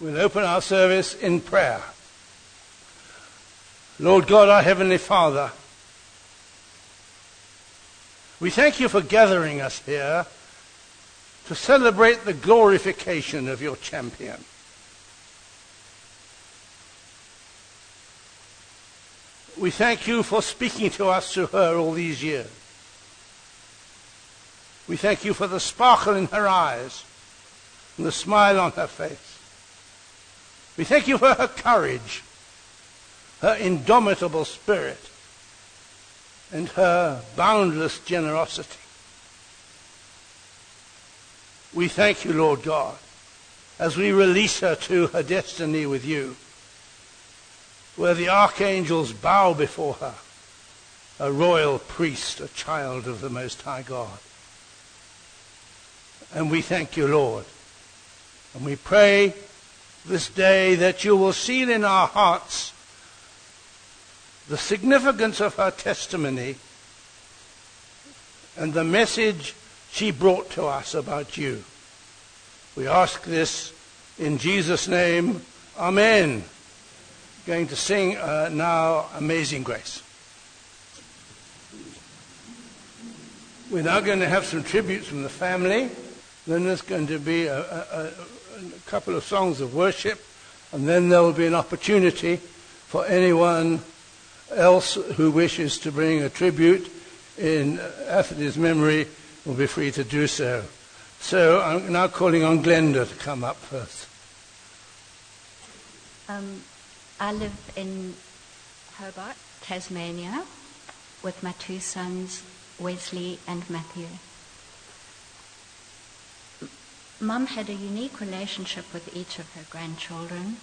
We'll open our service in prayer. Lord God, our Heavenly Father, we thank you for gathering us here to celebrate the glorification of your champion. We thank you for speaking to us through her all these years. We thank you for the sparkle in her eyes and the smile on her face. We thank you for her courage, her indomitable spirit, and her boundless generosity. We thank you, Lord God, as we release her to her destiny with you, where the archangels bow before her, a royal priest, a child of the Most High God. And we thank you, Lord, and we pray this day that you will seal in our hearts the significance of her testimony and the message she brought to us about you. We ask this in Jesus' name. Amen. Going to sing now Amazing Grace. We're now going to have some tributes from the family. Then there's going to be a couple of songs of worship. And then there will be an opportunity for anyone else who wishes to bring a tribute in Athalie's memory will be free to do so. So I'm now calling on Glenda to come up first. I live in Hobart, Tasmania, with my two sons, Wesley and Matthew. Mum had a unique relationship with each of her grandchildren,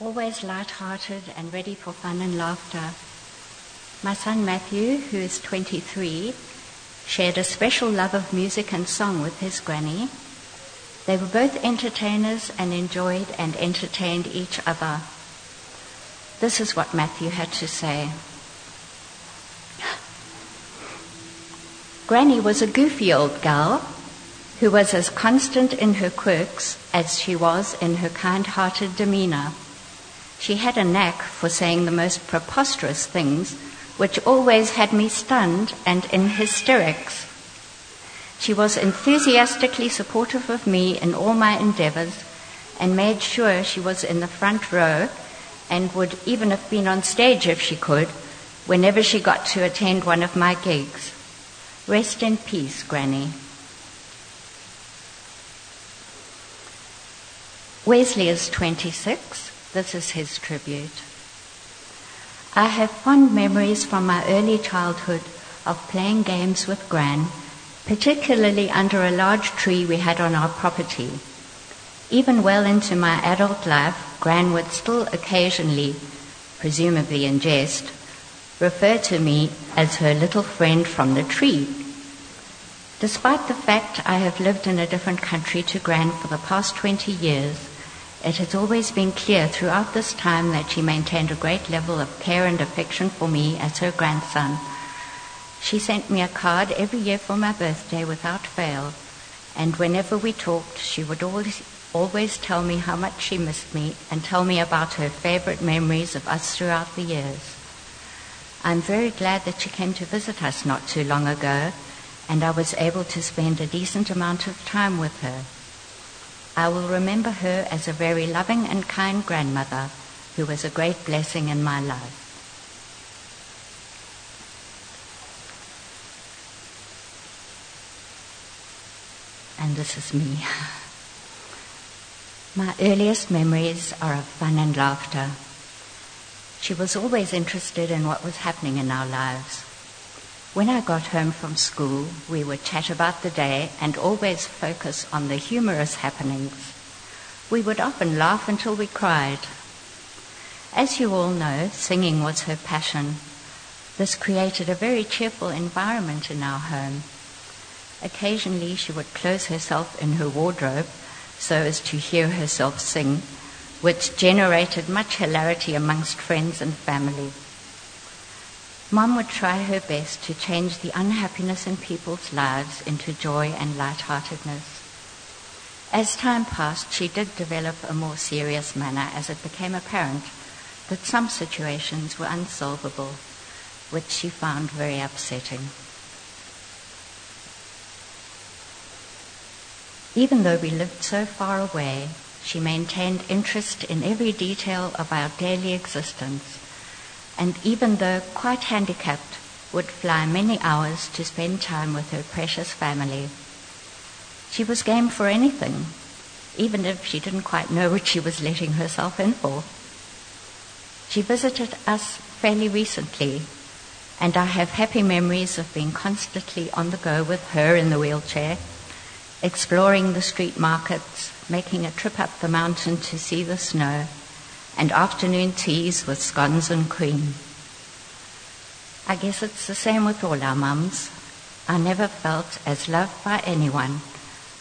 always light-hearted and ready for fun and laughter. My son Matthew, who is 23, shared a special love of music and song with his granny. They were both entertainers and enjoyed and entertained each other. This is what Matthew had to say. Granny was a goofy old gal who was as constant in her quirks as she was in her kind-hearted demeanour. She had a knack for saying the most preposterous things, which always had me stunned and in hysterics. She was enthusiastically supportive of me in all my endeavours and made sure she was in the front row and would even have been on stage if she could, whenever she got to attend one of my gigs. Rest in peace, Granny. Wesley is 26. This is his tribute. I have fond memories from my early childhood of playing games with Gran, particularly under a large tree we had on our property. Even well into my adult life, Gran would still occasionally, presumably in jest, refer to me as her little friend from the tree. Despite the fact I have lived in a different country to Gran for the past 20 years, it has always been clear throughout this time that she maintained a great level of care and affection for me as her grandson. She sent me a card every year for my birthday without fail, and whenever we talked, she would always tell me how much she missed me and tell me about her favourite memories of us throughout the years. I'm very glad that she came to visit us not too long ago, and I was able to spend a decent amount of time with her. I will remember her as a very loving and kind grandmother who was a great blessing in my life. And this is me. My earliest memories are of fun and laughter. She was always interested in what was happening in our lives. When I got home from school, we would chat about the day and always focus on the humorous happenings. We would often laugh until we cried. As you all know, singing was her passion. This created a very cheerful environment in our home. Occasionally, she would close herself in her wardrobe so as to hear herself sing, which generated much hilarity amongst friends and family. Mum would try her best to change the unhappiness in people's lives into joy and lightheartedness. As time passed, she did develop a more serious manner as it became apparent that some situations were unsolvable, which she found very upsetting. Even though we lived so far away, she maintained interest in every detail of our daily existence, and even though quite handicapped, would fly many hours to spend time with her precious family. She was game for anything, even if she didn't quite know what she was letting herself in for. She visited us fairly recently, and I have happy memories of being constantly on the go with her in the wheelchair, exploring the street markets, making a trip up the mountain to see the snow, and afternoon teas with scones and cream. I guess it's the same with all our mums. I never felt as loved by anyone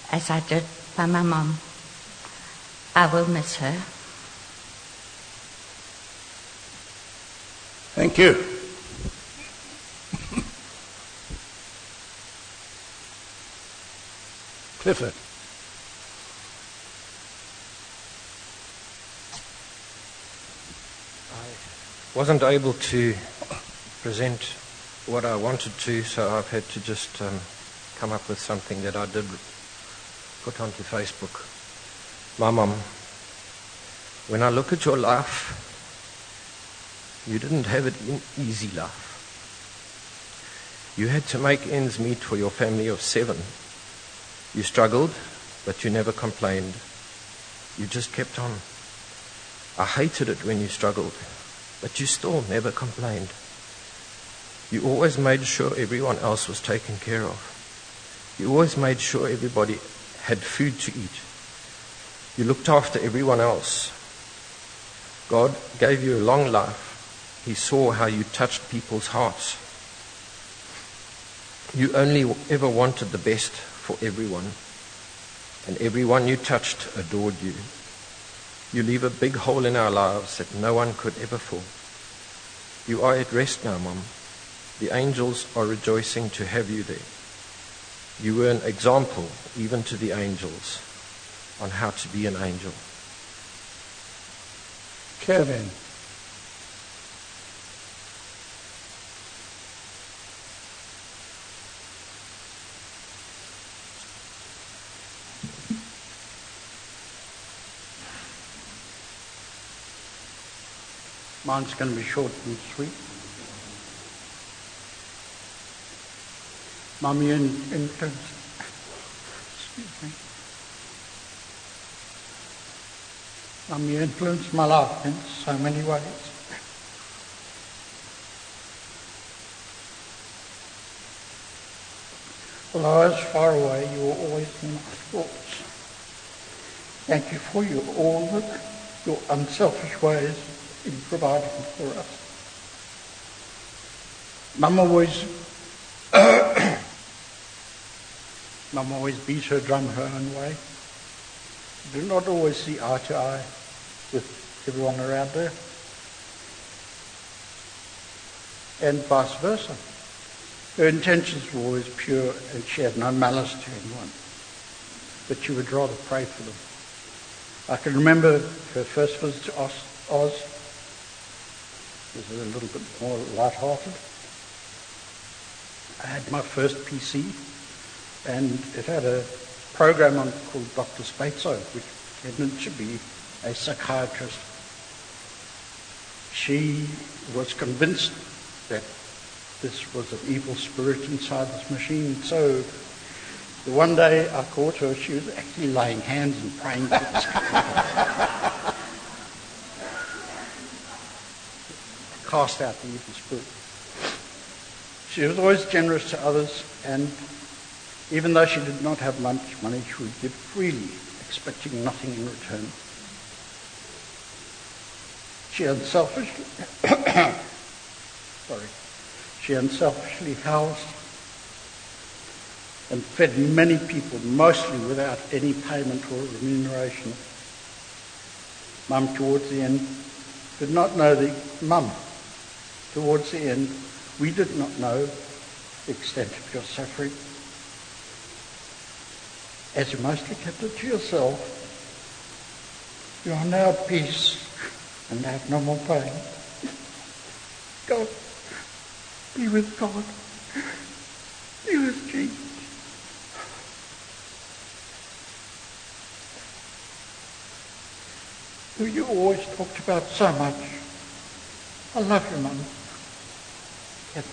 as I did by my mum. I will miss her. Thank you. Clifford. I wasn't able to present what I wanted to, so I've had to just come up with something that I did put onto Facebook. My mum, when I look at your life, you didn't have it an easy life. You had to make ends meet for your family of 7. You struggled, but you never complained. You just kept on. I hated it when you struggled, but you still never complained. You always made sure everyone else was taken care of. You always made sure everybody had food to eat. You looked after everyone else. God gave you a long life. He saw how you touched people's hearts. You only ever wanted the best for everyone, and everyone you touched adored you. You leave a big hole in our lives that no one could ever fill. You are at rest now, Mum. The angels are rejoicing to have you there. You were an example, even to the angels, on how to be an angel. Kevin. Mine's going to be short and sweet. Mummy and infants. Excuse me. Mummy influenced my life in so many ways. Although I was far away, you were always in my thoughts. Thank you for your unselfish ways in providing for us. Mum always beat her drum her own way. Do not always see eye to eye with everyone around her, and vice versa. Her intentions were always pure, and she had no malice to anyone, but she would rather pray for them. I can remember her first visit to Oz. This is a little bit more light-hearted. I had my first PC, and it had a program on called Dr. Spato, which happened to be a psychiatrist. She was convinced that this was an evil spirit inside this machine, so the one day I caught her, she was actually laying hands and praying for us. Cast out the evil spirit. She was always generous to others, and even though she did not have much money, she would give freely, expecting nothing in return. She unselfishly housed and fed many people, mostly without any payment or remuneration. Towards the end, we did not know the extent of your suffering. as you mostly kept it to yourself, you are now at peace and have no more pain. God, be with God. Be with Jesus. Who you always talked about so much. I love you, Mum. Kevin.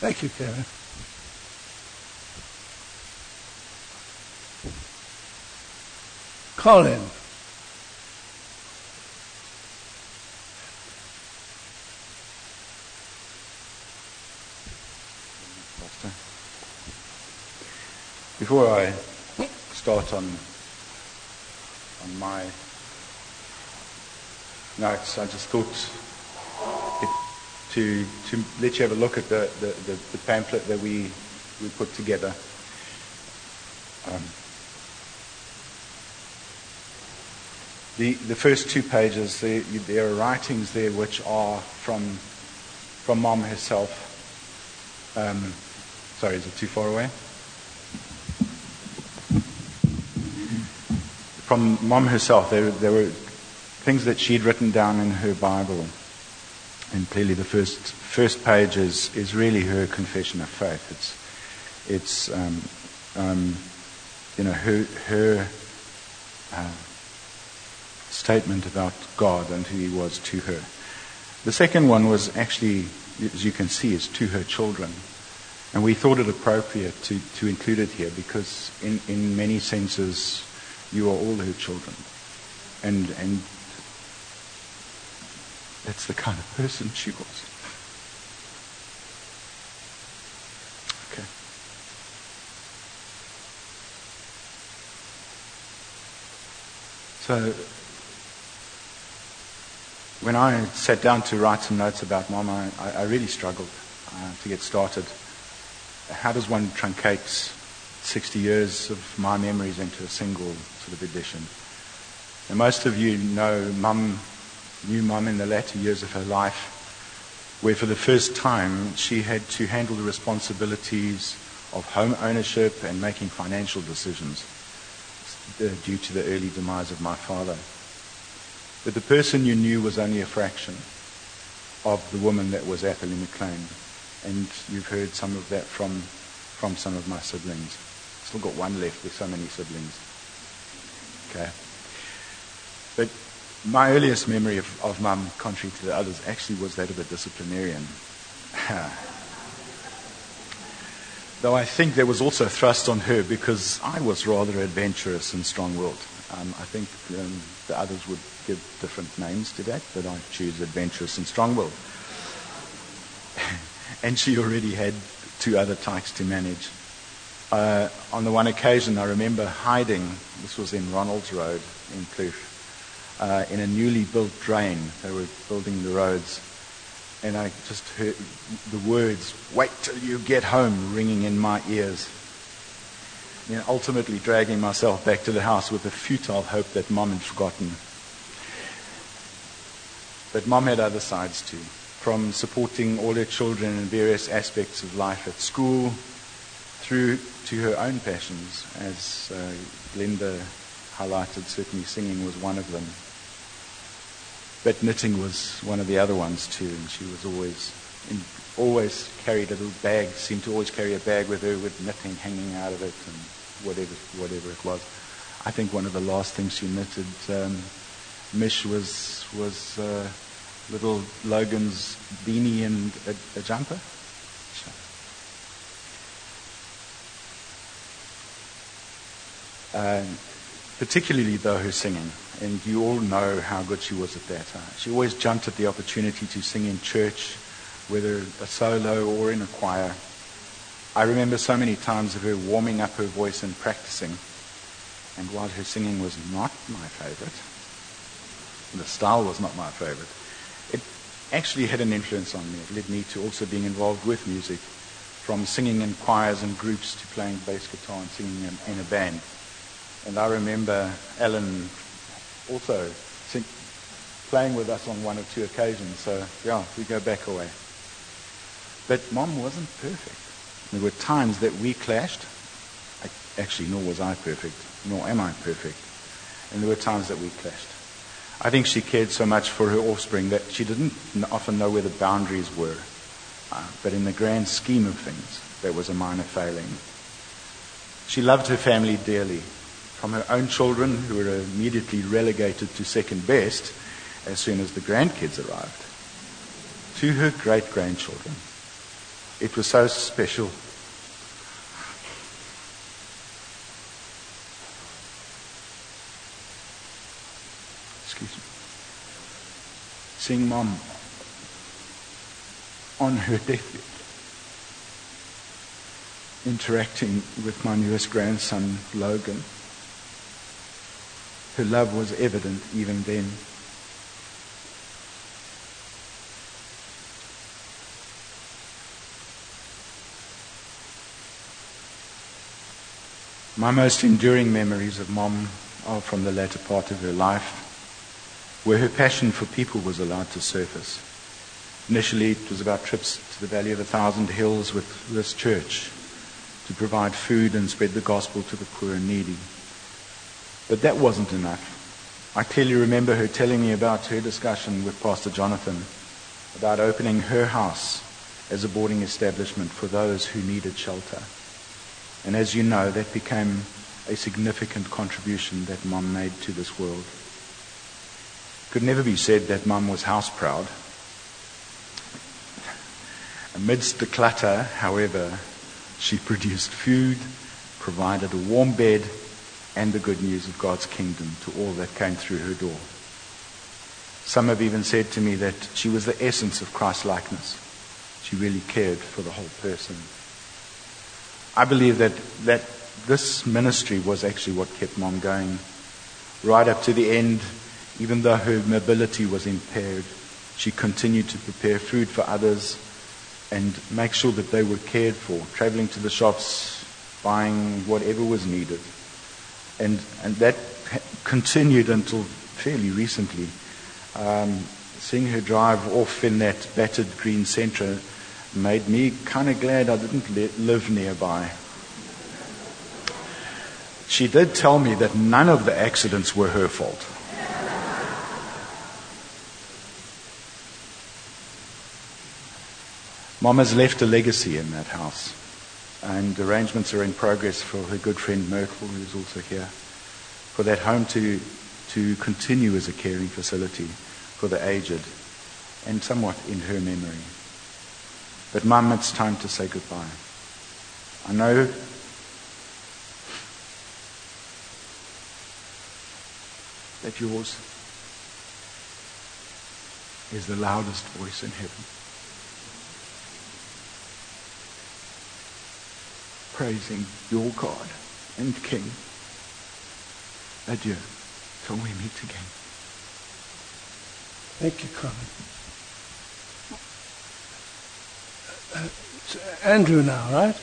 Thank you, Kevin. Colin. Before I start on my notes, I just thought to let you have a look at the pamphlet that we put together. The first two pages, there are writings there which are from Mom herself. Sorry, is it too far away? From Mom herself, there were things that she'd written down in her Bible, and clearly the first page is really her confession of faith. It's her statement about God and who He was to her. The second one was actually, as you can see, is to her children, and we thought it appropriate to include it here because in many senses, you are all her children. And that's the kind of person she was. Okay. So, when I sat down to write some notes about Mom, I really struggled to get started. How does one truncate 60 years of my memories into a single sort of edition? And most of you know Mum in the latter years of her life, where for the first time she had to handle the responsibilities of home ownership and making financial decisions due to the early demise of my father. But the person you knew was only a fraction of the woman that was Athalie McLean, and you've heard some of that from some of my siblings. Still got one left with so many siblings. Okay. But my earliest memory of Mum, contrary to the others, actually was that of a disciplinarian. Though I think there was also thrust on her because I was rather adventurous and strong-willed. I think the others would give different names to that, but I choose adventurous and strong-willed. And she already had two other tykes to manage. On the one occasion, I remember hiding, this was in Ronald's Road in Clouffe, in a newly built drain. They were building the roads, and I just heard the words, "Wait till you get home," ringing in my ears. And then ultimately dragging myself back to the house with the futile hope that Mom had forgotten. But Mom had other sides too, from supporting all her children in various aspects of life at school, through to her own passions, as Linda highlighted. Certainly singing was one of them, but knitting was one of the other ones too, and she was always carried a little bag, seemed to always carry a bag with her with knitting hanging out of it and whatever it was. I think one of the last things she knitted, Mish, was little Logan's beanie and a jumper. Particularly, though, her singing, and you all know how good she was at that. She always jumped at the opportunity to sing in church, whether a solo or in a choir. I remember so many times of her warming up her voice and practicing, and while her singing was not my favorite, the style was not my favorite, it actually had an influence on me. It led me to also being involved with music, from singing in choirs and groups to playing bass guitar and singing in a band. And I remember Alan also playing with us on one or two occasions. So, yeah, we go back a way. But Mom wasn't perfect. There were times that we clashed Actually, nor was I perfect, nor am I perfect. And there were times that we clashed. I think she cared so much for her offspring that she didn't often know where the boundaries were. But in the grand scheme of things, there was a minor failing. She loved her family dearly, from her own children, who were immediately relegated to second best as soon as the grandkids arrived, to her great-grandchildren. It was so special. Excuse me. Seeing Mom on her deathbed, interacting with my newest grandson, Logan. Her love was evident even then. My most enduring memories of Mom are from the latter part of her life, where her passion for people was allowed to surface. Initially, it was about trips to the Valley of a Thousand Hills with this church to provide food and spread the gospel to the poor and needy. But that wasn't enough. I clearly remember her telling me about her discussion with Pastor Jonathan about opening her house as a boarding establishment for those who needed shelter. And as you know, that became a significant contribution that Mum made to this world. It could never be said that Mum was house proud. Amidst the clutter, however, she produced food, provided a warm bed, and the good news of God's kingdom to all that came through her door. Some have even said to me that she was the essence of Christ-likeness. She really cared for the whole person. I believe that this ministry was actually what kept Mom going. Right up to the end, even though her mobility was impaired, she continued to prepare food for others and make sure that they were cared for, traveling to the shops, buying whatever was needed. And that continued until fairly recently. Seeing her drive off in that battered green Sentra made me kind of glad I didn't live nearby. She did tell me that none of the accidents were her fault. Mom has left a legacy in that house, and arrangements are in progress for her good friend Myrtle, who is also here, for that home to continue as a caring facility for the aged, and somewhat in her memory. But Mum, it's time to say goodbye. I know that yours is the loudest voice in heaven, praising your God and King. Adieu, till we meet again. Thank you, Colin. It's Andrew now, right?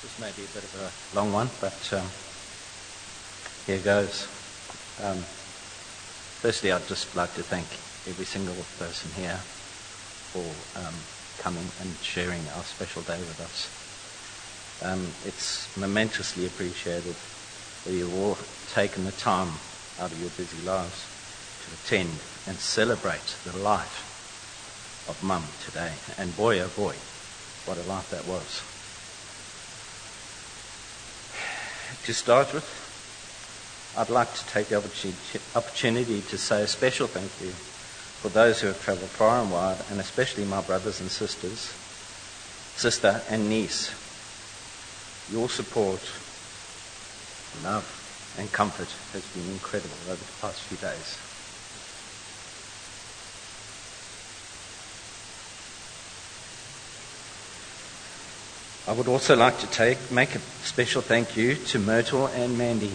This may be a bit of a long one, but here goes. Firstly, I'd just like to thank every single person here for coming and sharing our special day with us. It's momentously appreciated that you've all taken the time out of your busy lives to attend and celebrate the life of Mum today. And boy, oh boy, what a life that was. To start with, I'd like to take the opportunity to say a special thank you for those who have travelled far and wide, and especially my brothers and sisters, sister and niece. Your support, love and comfort has been incredible over the past few days. I would also like to make a special thank you to Myrtle and Mandy,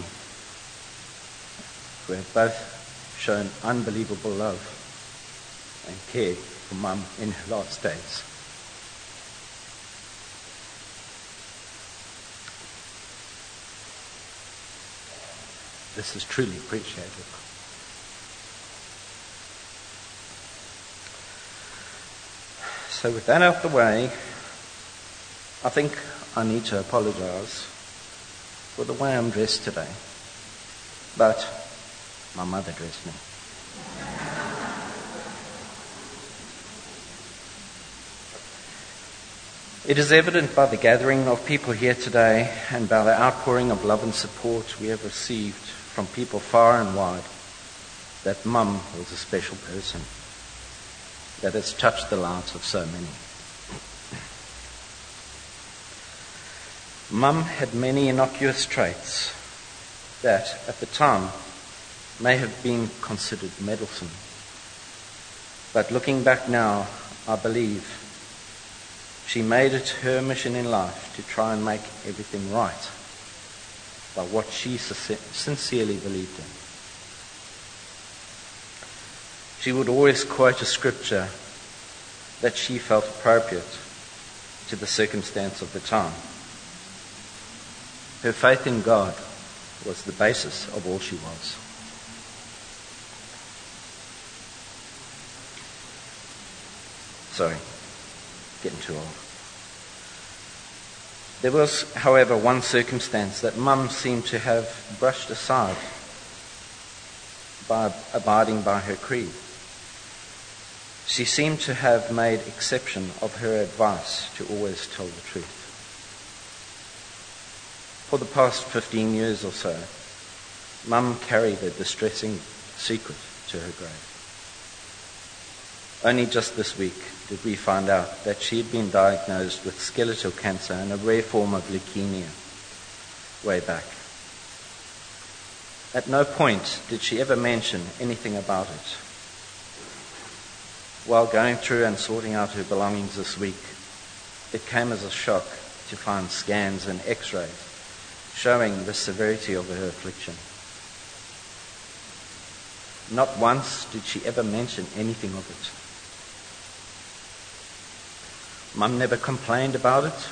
who have both shown unbelievable love and care for Mum in her last days. This is truly appreciated. So with that out of the way, I think I need to apologise for the way I'm dressed today. But my mother dressed me. It is evident by the gathering of people here today and by the outpouring of love and support we have received from people far and wide that Mum was a special person that has touched the lives of so many. Mum had many innocuous traits that, at the time, may have been considered meddlesome. But looking back now, I believe she made it her mission in life to try and make everything right by what she sincerely believed in. She would always quote a scripture that she felt appropriate to the circumstance of the time. Her faith in God was the basis of all she was. Sorry. Getting too old. There was, however, one circumstance that Mum seemed to have brushed aside by abiding by her creed. She seemed to have made exception of her advice to always tell the truth. For the past 15 years or so, Mum carried a distressing secret to her grave. Only just this week did we find out that she had been diagnosed with skeletal cancer and a rare form of leukemia way back. At no point did she ever mention anything about it. While going through and sorting out her belongings this week, it came as a shock to find scans and x-rays showing the severity of her affliction. Not once did she ever mention anything of it. Mum never complained about it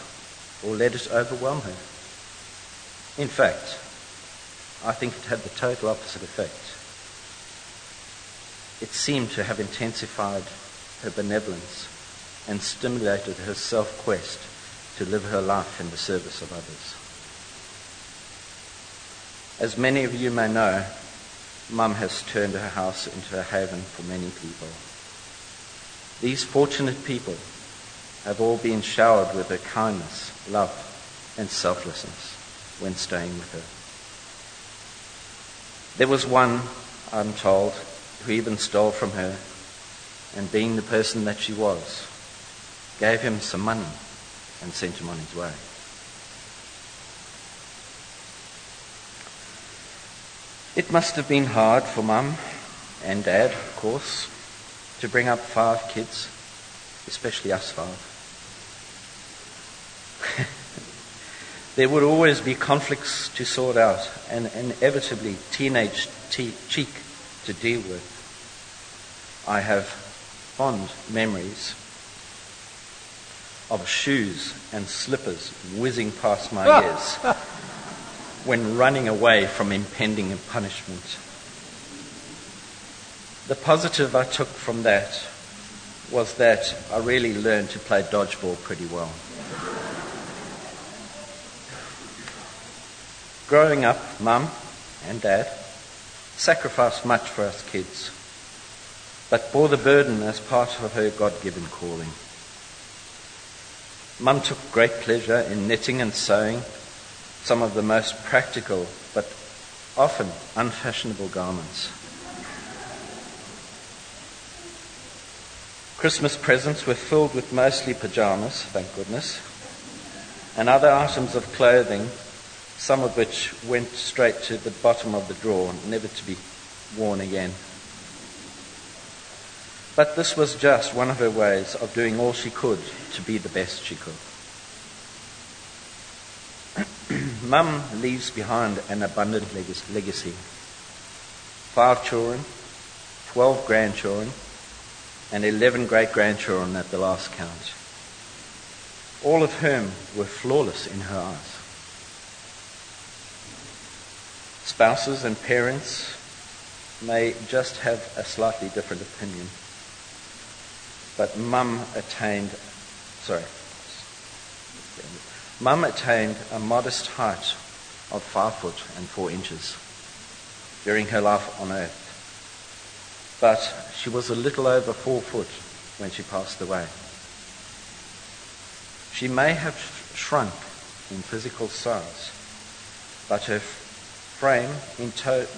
or let it overwhelm her. In fact, I think it had the total opposite effect. It seemed to have intensified her benevolence and stimulated her self-quest to live her life in the service of others. As many of you may know, Mum has turned her house into a haven for many people. These fortunate people have all been showered with her kindness, love, and selflessness when staying with her. There was one, I'm told, who even stole from her, and being the person that she was, gave him some money and sent him on his way. It must have been hard for Mum and Dad, of course, to bring up 5 kids, especially us 5. There would always be conflicts to sort out and inevitably teenage cheek to deal with. I have fond memories of shoes and slippers whizzing past my ears when running away from impending punishment. The positive I took from that was that I really learned to play dodgeball pretty well. Growing up, Mum and Dad sacrificed much for us kids, but bore the burden as part of her God-given calling. Mum took great pleasure in knitting and sewing some of the most practical but often unfashionable garments. Christmas presents were filled with mostly pyjamas, thank goodness, and other items of clothing, some of which went straight to the bottom of the drawer, never to be worn again. But this was just one of her ways of doing all she could to be the best she could. Mum leaves behind an abundant legacy. 5 children, 12 grandchildren, and 11 great-grandchildren at the last count, all of whom were flawless in her eyes. spouses and parents may just have a slightly different opinion. But Mum attained a modest height of 5 foot and 4 inches during her life on earth. But she was a little over 4 foot when she passed away. She may have shrunk in physical size, but her frame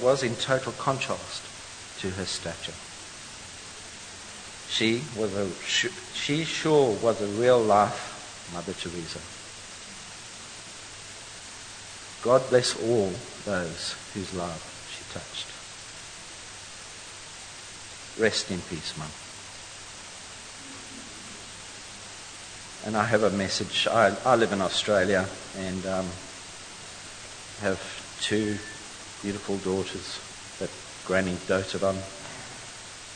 was in total contrast to her stature. She sure was a real-life Mother Teresa. God bless all those whose life she touched. Rest in peace, Mum. And I have a message. I live in Australia and have 2 beautiful daughters that Granny doted on.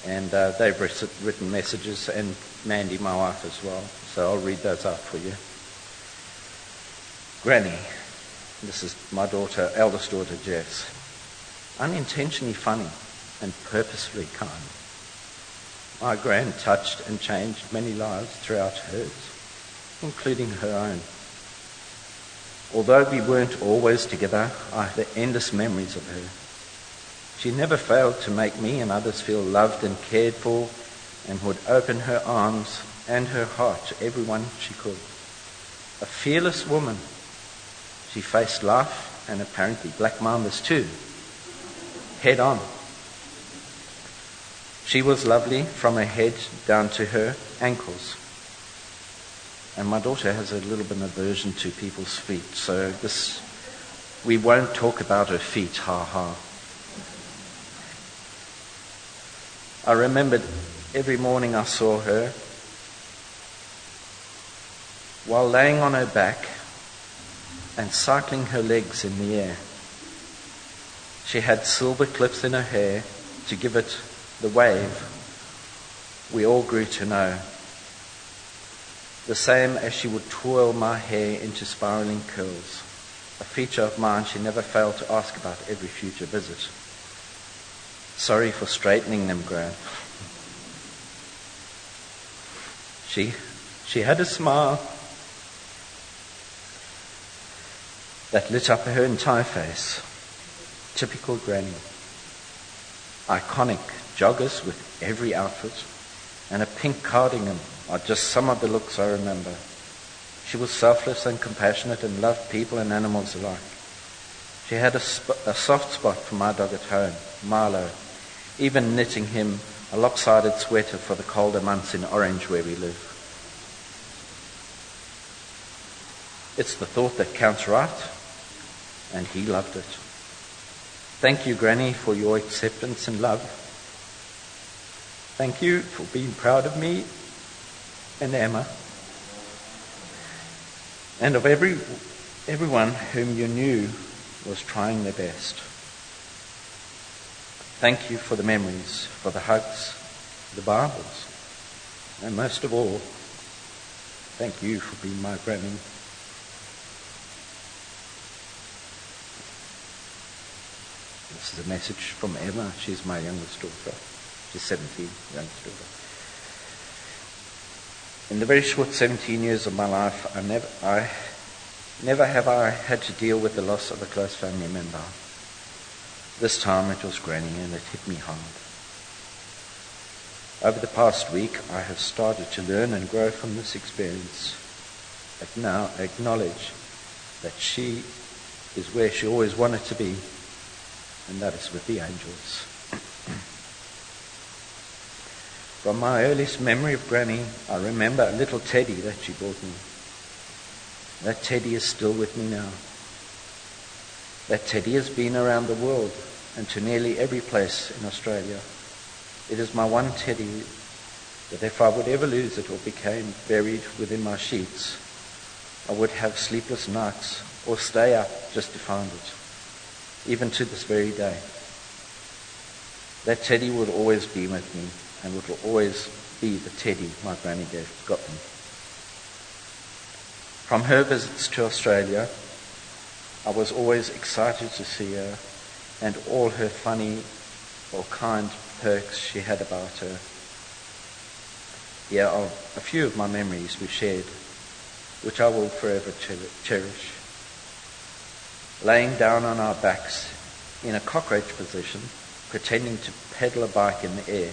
And they've written messages, and Mandy, my wife, as well. So I'll read those out for you. Granny, this is my daughter, eldest daughter, Jess. Unintentionally funny and purposefully kind. My Gran touched and changed many lives throughout hers, including her own. Although we weren't always together, I had endless memories of her. She never failed to make me and others feel loved and cared for, and would open her arms and her heart to everyone she could. A fearless woman, she faced life and apparently black mambas too, head on. She was lovely from her head down to her ankles. And my daughter has a little bit of aversion to people's feet, so we won't talk about her feet, ha-ha. I remembered every morning I saw her, while laying on her back and cycling her legs in the air. She had silver clips in her hair to give it the wave we all grew to know, the same as she would twirl my hair into spiralling curls, a feature of mine she never failed to ask about every future visit. Sorry for straightening them, Gran. She had a smile that lit up her entire face. Typical Granny. Iconic joggers with every outfit and a pink cardigan are just some of the looks I remember. She was selfless and compassionate and loved people and animals alike. She had a soft spot for my dog at home, Marlo, even knitting him a lopsided sweater for the colder months in Orange where we live. It's the thought that counts, right? And he loved it. Thank you, Granny, for your acceptance and love. Thank you for being proud of me and Emma, and of everyone whom you knew was trying their best. Thank you for the memories, for the hugs, the Bibles, and most of all, thank you for being my Granny. This is a message from Emma. She's my youngest daughter. She's 17, youngest daughter. In the very short 17 years of my life, never have I had to deal with the loss of a close family member. This time it was Granny, and it hit me hard. Over the past week, I have started to learn and grow from this experience, and now acknowledge that she is where she always wanted to be, and that is with the angels. From my earliest memory of Granny, I remember a little teddy that she bought me. That teddy is still with me now. That teddy has been around the world and to nearly every place in Australia. It is my one teddy that if I would ever lose it or became buried within my sheets, I would have sleepless nights or stay up just to find it, even to this very day. That teddy would always be with me and would always be the teddy my Granny got me. From her visits to Australia, I was always excited to see her and all her funny or kind perks she had about her. Here are a few of my memories we've shared, which I will forever cherish. Laying down on our backs in a cockroach position, pretending to pedal a bike in the air,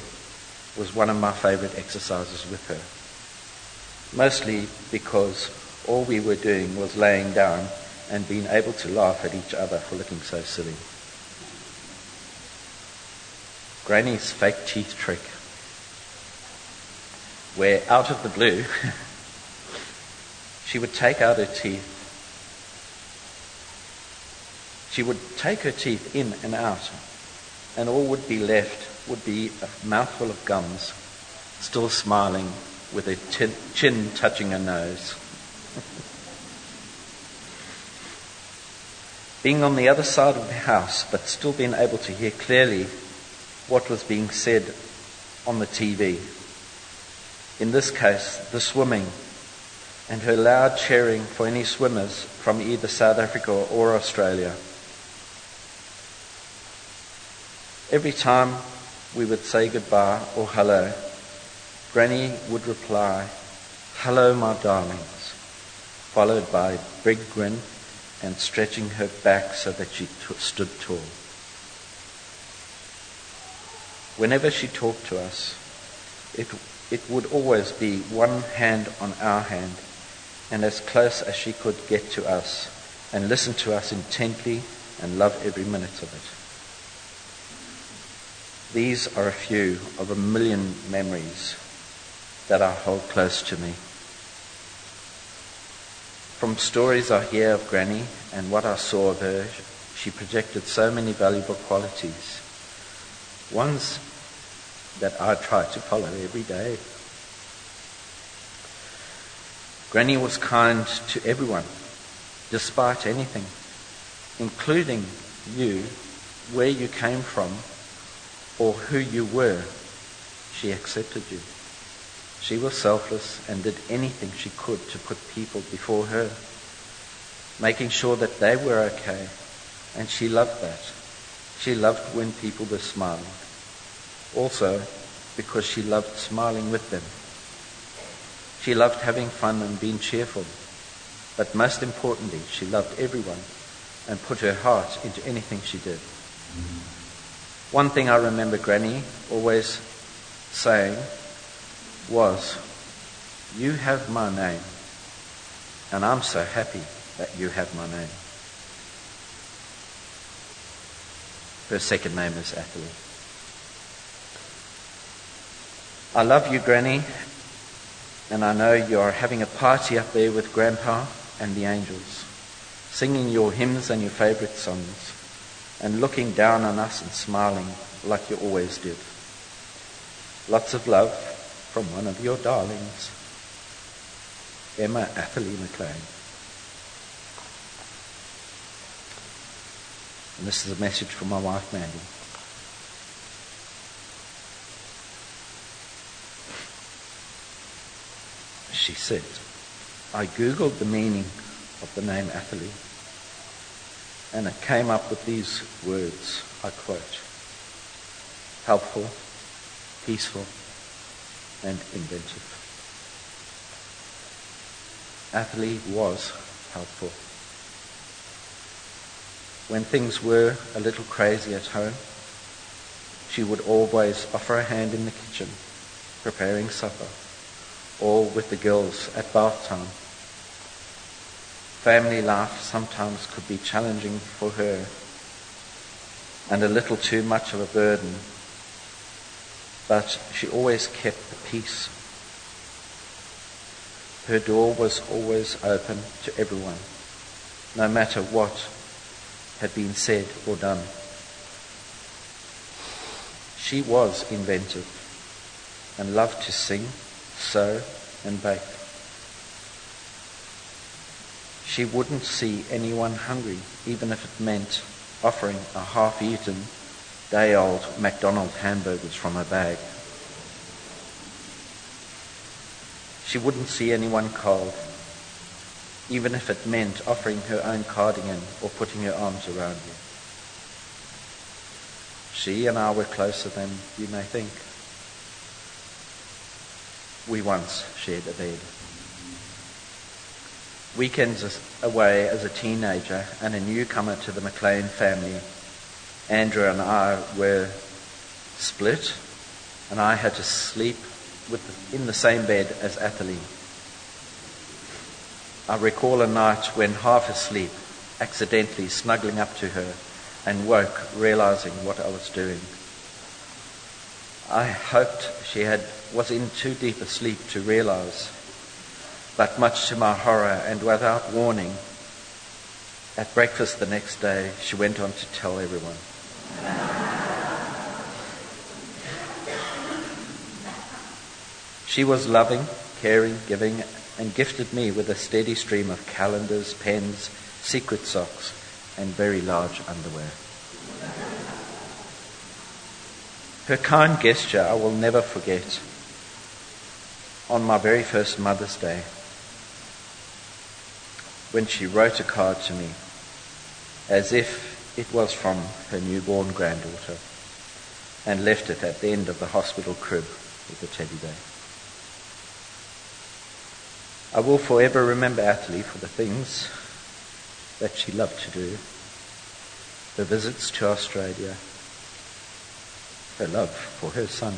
was one of my favourite exercises with her. Mostly because all we were doing was laying down and being able to laugh at each other for looking so silly. Granny's fake teeth trick, where out of the blue she would take out her teeth. She would take her teeth in and out, and all would be left would be a mouthful of gums, still smiling with her chin touching her nose. Being on the other side of the house, but still being able to hear clearly what was being said on the TV. In this case, the swimming, and her loud cheering for any swimmers from either South Africa or Australia. Every time we would say goodbye or hello, Granny would reply, "Hello, my darlings," followed by a big grin and stretching her back so that she stood tall. Whenever she talked to us, it would always be one hand on our hand and as close as she could get to us and listen to us intently and love every minute of it. These are a few of a million memories that I hold close to me. From stories I hear of Granny and what I saw of her, she projected so many valuable qualities, ones that I try to follow every day. Granny was kind to everyone, despite anything, including you, where you came from, or who you were. She accepted you. She was selfless and did anything she could to put people before her, making sure that they were okay, and she loved that. She loved when people were smiling. Also, because she loved smiling with them. She loved having fun and being cheerful. But most importantly, she loved everyone and put her heart into anything she did. One thing I remember Granny always saying was, "You have my name, and I'm so happy that you have my name." Her second name is Athalie. I love you, Granny, and I know you are having a party up there with Grandpa and the angels, singing your hymns and your favourite songs, and looking down on us and smiling like you always did. Lots of love from one of your darlings, Emma Athalie McLean. And this is a message from my wife, Mandy. She said, "I googled the meaning of the name Athalie, and it came up with these words," I quote, "helpful, peaceful, and inventive." Athalie was helpful. When things were a little crazy at home, she would always offer a hand in the kitchen, preparing supper, or with the girls at bath time. Family life sometimes could be challenging for her and a little too much of a burden, but she always kept the peace. Her door was always open to everyone, no matter what had been said or done. She was inventive and loved to sing, sew and bake. She wouldn't see anyone hungry, even if it meant offering a half-eaten, day-old McDonald's hamburgers from her bag. She wouldn't see anyone cold, even if it meant offering her own cardigan or putting her arms around you. She and I were closer than you may think. We once shared a bed. Weekends away as a teenager and a newcomer to the McLean family, Andrew and I were split, and I had to sleep in the same bed as Athalie. I recall a night when, half asleep, accidentally snuggling up to her and woke, realizing what I was doing. I hoped she was in too deep a sleep to realize, but much to my horror and without warning, at breakfast the next day, she went on to tell everyone. She was loving, caring, giving, and gifted me with a steady stream of calendars, pens, secret socks, and very large underwear. Her kind gesture I will never forget. On my very first Mother's Day, when she wrote a card to me, as if it was from her newborn granddaughter, and left it at the end of the hospital crib with a teddy bear. I will forever remember Athalie for the things that she loved to do, her visits to Australia, her love for her son,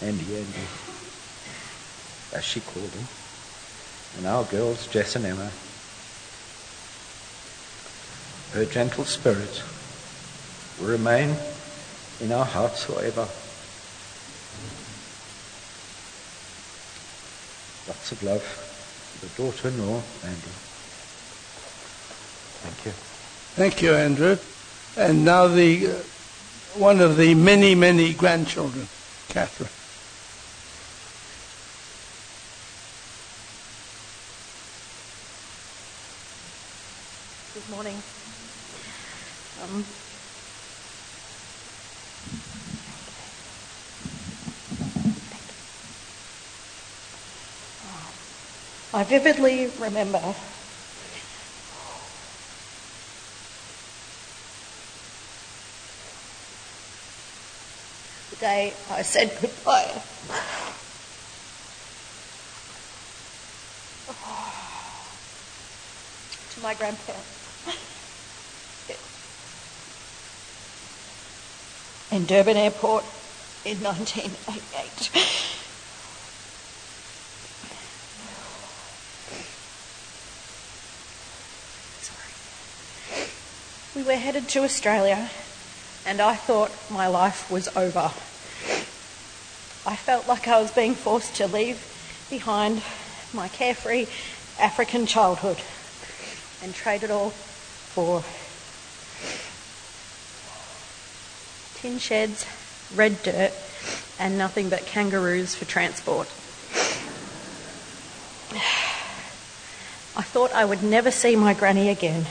Andy, as she called him, and our girls, Jess and Emma, her gentle spirit will remain in our hearts forever. Lots of love to the daughter-in-law, Mandy. Thank you. Thank you, Andrew. And now one of the many, many grandchildren, Catherine. Good morning. I vividly remember the day I said goodbye. To my grandparents in Durban Airport in 1988. We were headed to Australia, and I thought my life was over. I felt like I was being forced to leave behind my carefree African childhood and trade it all for tin sheds, red dirt, and nothing but kangaroos for transport. I thought I would never see my granny again.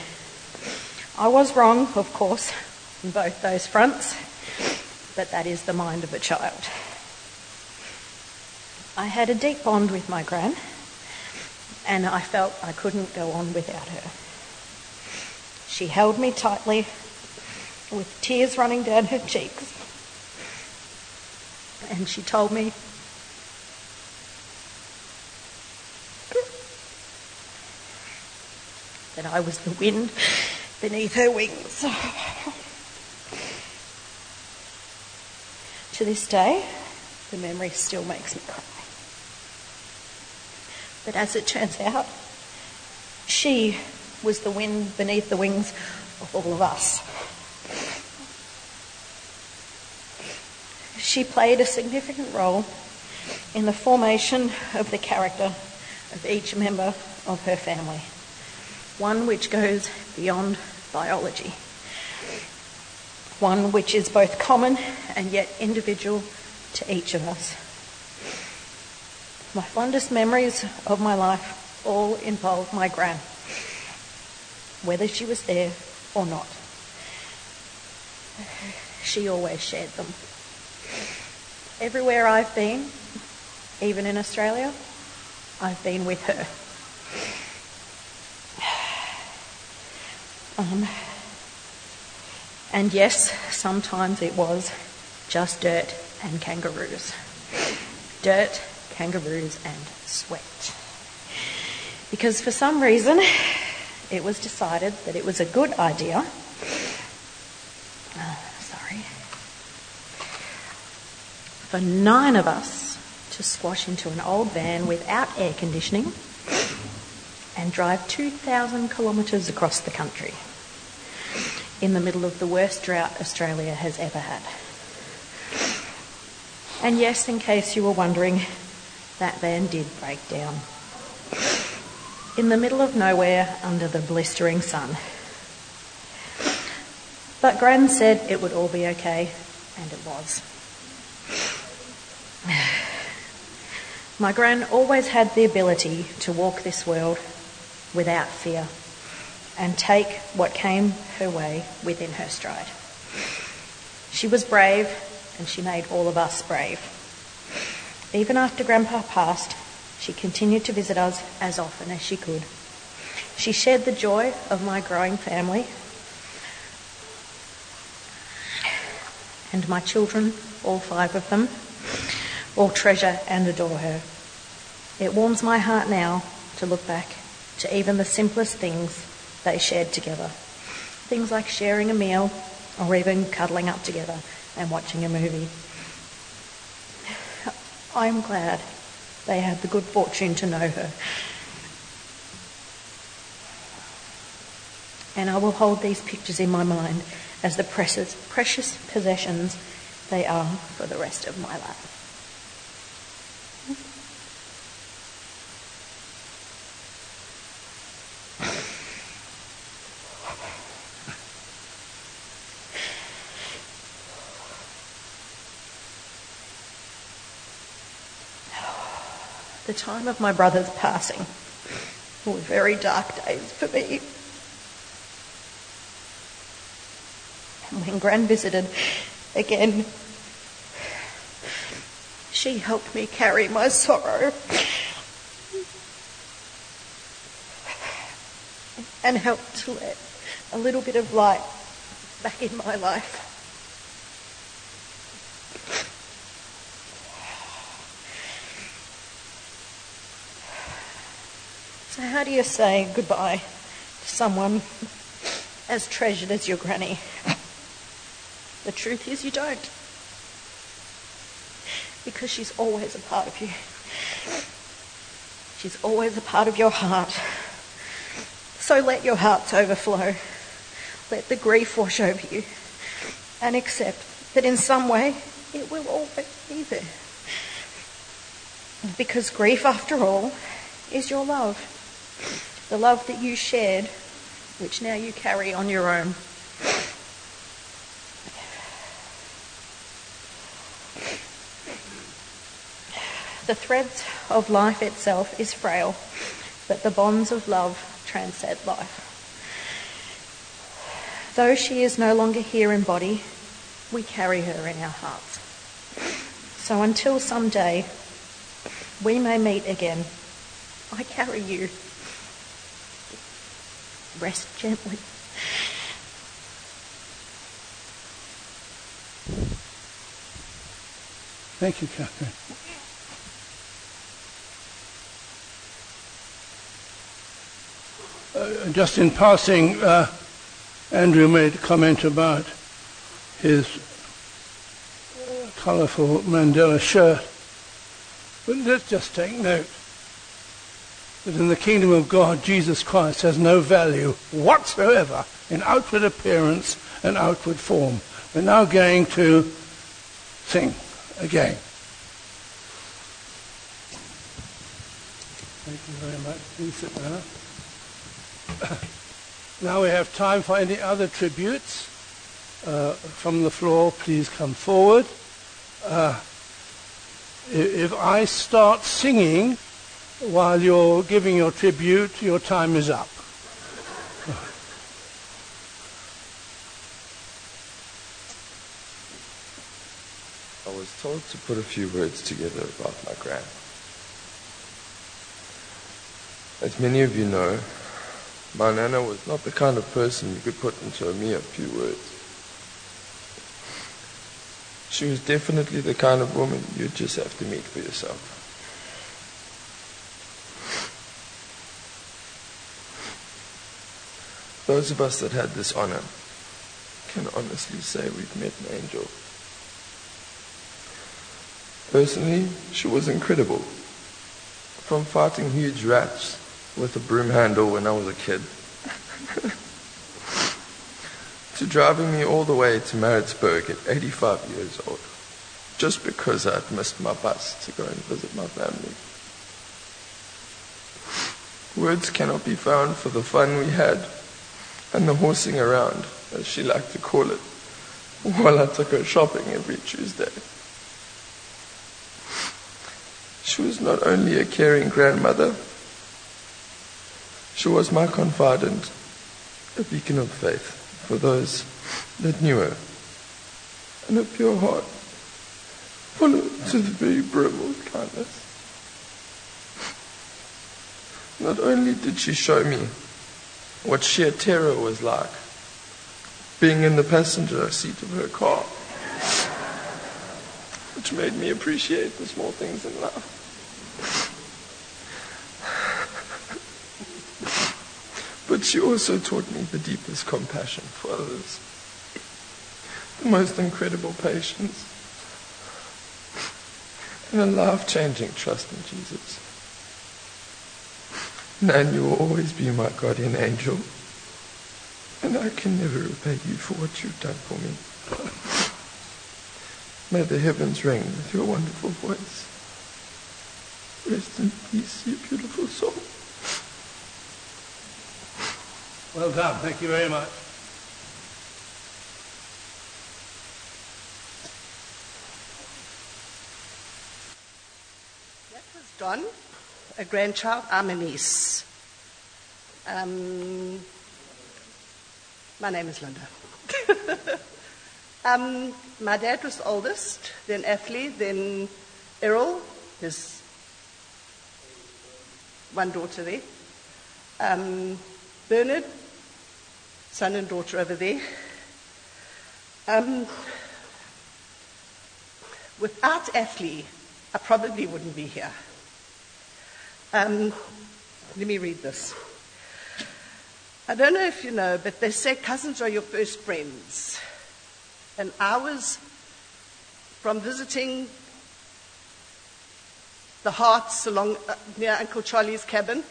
I was wrong, of course, on both those fronts, but that is the mind of a child. I had a deep bond with my gran, and I felt I couldn't go on without her. She held me tightly, with tears running down her cheeks, and she told me that I was the wind beneath her wings. To this day, the memory still makes me cry. But as it turns out, she was the wind beneath the wings of all of us. She played a significant role in the formation of the character of each member of her family, one which goes beyond biology, one which is both common and yet individual to each of us. My fondest memories of my life all involve my gran, whether she was there or not. She always shared them. Everywhere I've been, even in Australia, I've been with her. And yes, sometimes it was just dirt and kangaroos. Dirt, kangaroos and sweat. Because for some reason, it was decided that it was a good idea. For 9 of us to squash into an old van without air conditioning and drive 2,000 kilometres across the country in the middle of the worst drought Australia has ever had. And yes, in case you were wondering, that van did break down. In the middle of nowhere under the blistering sun. But Gran said it would all be okay, and it was. My Gran always had the ability to walk this world without fear and take what came her way within her stride. She was brave and she made all of us brave. Even after Grandpa passed, she continued to visit us as often as she could. She shared the joy of my growing family, and my children, all 5 of them, all treasure and adore her. It warms my heart now to look back to even the simplest things they shared together. Things like sharing a meal or even cuddling up together and watching a movie. I'm glad they had the good fortune to know her. And I will hold these pictures in my mind as the precious possessions they are for the rest of my life. The time of my brother's passing were very dark days for me. And when Gran visited again, she helped me carry my sorrow and helped to let a little bit of light back in my life. So how do you say goodbye to someone as treasured as your granny? The truth is you don't. Because she's always a part of you. She's always a part of your heart. So let your hearts overflow. Let the grief wash over you. And accept that in some way it will always be there. Because grief, after all, is your love. The love that you shared, which now you carry on your own. The threads of life itself is frail, but the bonds of love transcend life. Though she is no longer here in body, we carry her in our hearts. So until someday we may meet again, I carry you. Rest gently. Thank you, Catherine. Just in passing, Andrew made a comment about his colourful Mandela shirt. But let's just take note that in the kingdom of God, Jesus Christ has no value whatsoever in outward appearance and outward form. We're now going to sing again. Thank you very much. Please sit down. Now we have time for any other tributes from the floor. Please come forward. If I start singing while you're giving your tribute, your time is up. I was told to put a few words together about my gran. As many of you know, my Nana was not the kind of person you could put into a mere few words. She was definitely the kind of woman you just have to meet for yourself. Those of us that had this honor can honestly say we've met an angel. Personally, she was incredible. From fighting huge rats with a broom handle when I was a kid to driving me all the way to Maritzburg at 85 years old just because I'd missed my bus to go and visit my family. Words cannot be found for the fun we had and the horsing around, as she liked to call it, while I took her shopping every Tuesday. She was not only a caring grandmother, she was my confidant, a beacon of faith for those that knew her, and a pure heart, full of to the very brim of kindness. Not only did she show me what sheer terror was like, being in the passenger seat of her car, which made me appreciate the small things in life. But she also taught me the deepest compassion for others, the most incredible patience, and a life-changing trust in Jesus. Nan, you will always be my guardian angel, and I can never repay you for what you've done for me. May the heavens ring with your wonderful voice. Rest in peace, you beautiful soul. Well done. Thank you very much. That was Don. A grandchild, I'm a niece. My name is Linda. My dad was oldest, then Athalie, then Errol, his one daughter there. Bernard, son and daughter over there. Without Athalie, I probably wouldn't be here. Let me read this. I don't know if you know, but they say cousins are your first friends. And I was from visiting the Harts along near Uncle Charlie's cabin,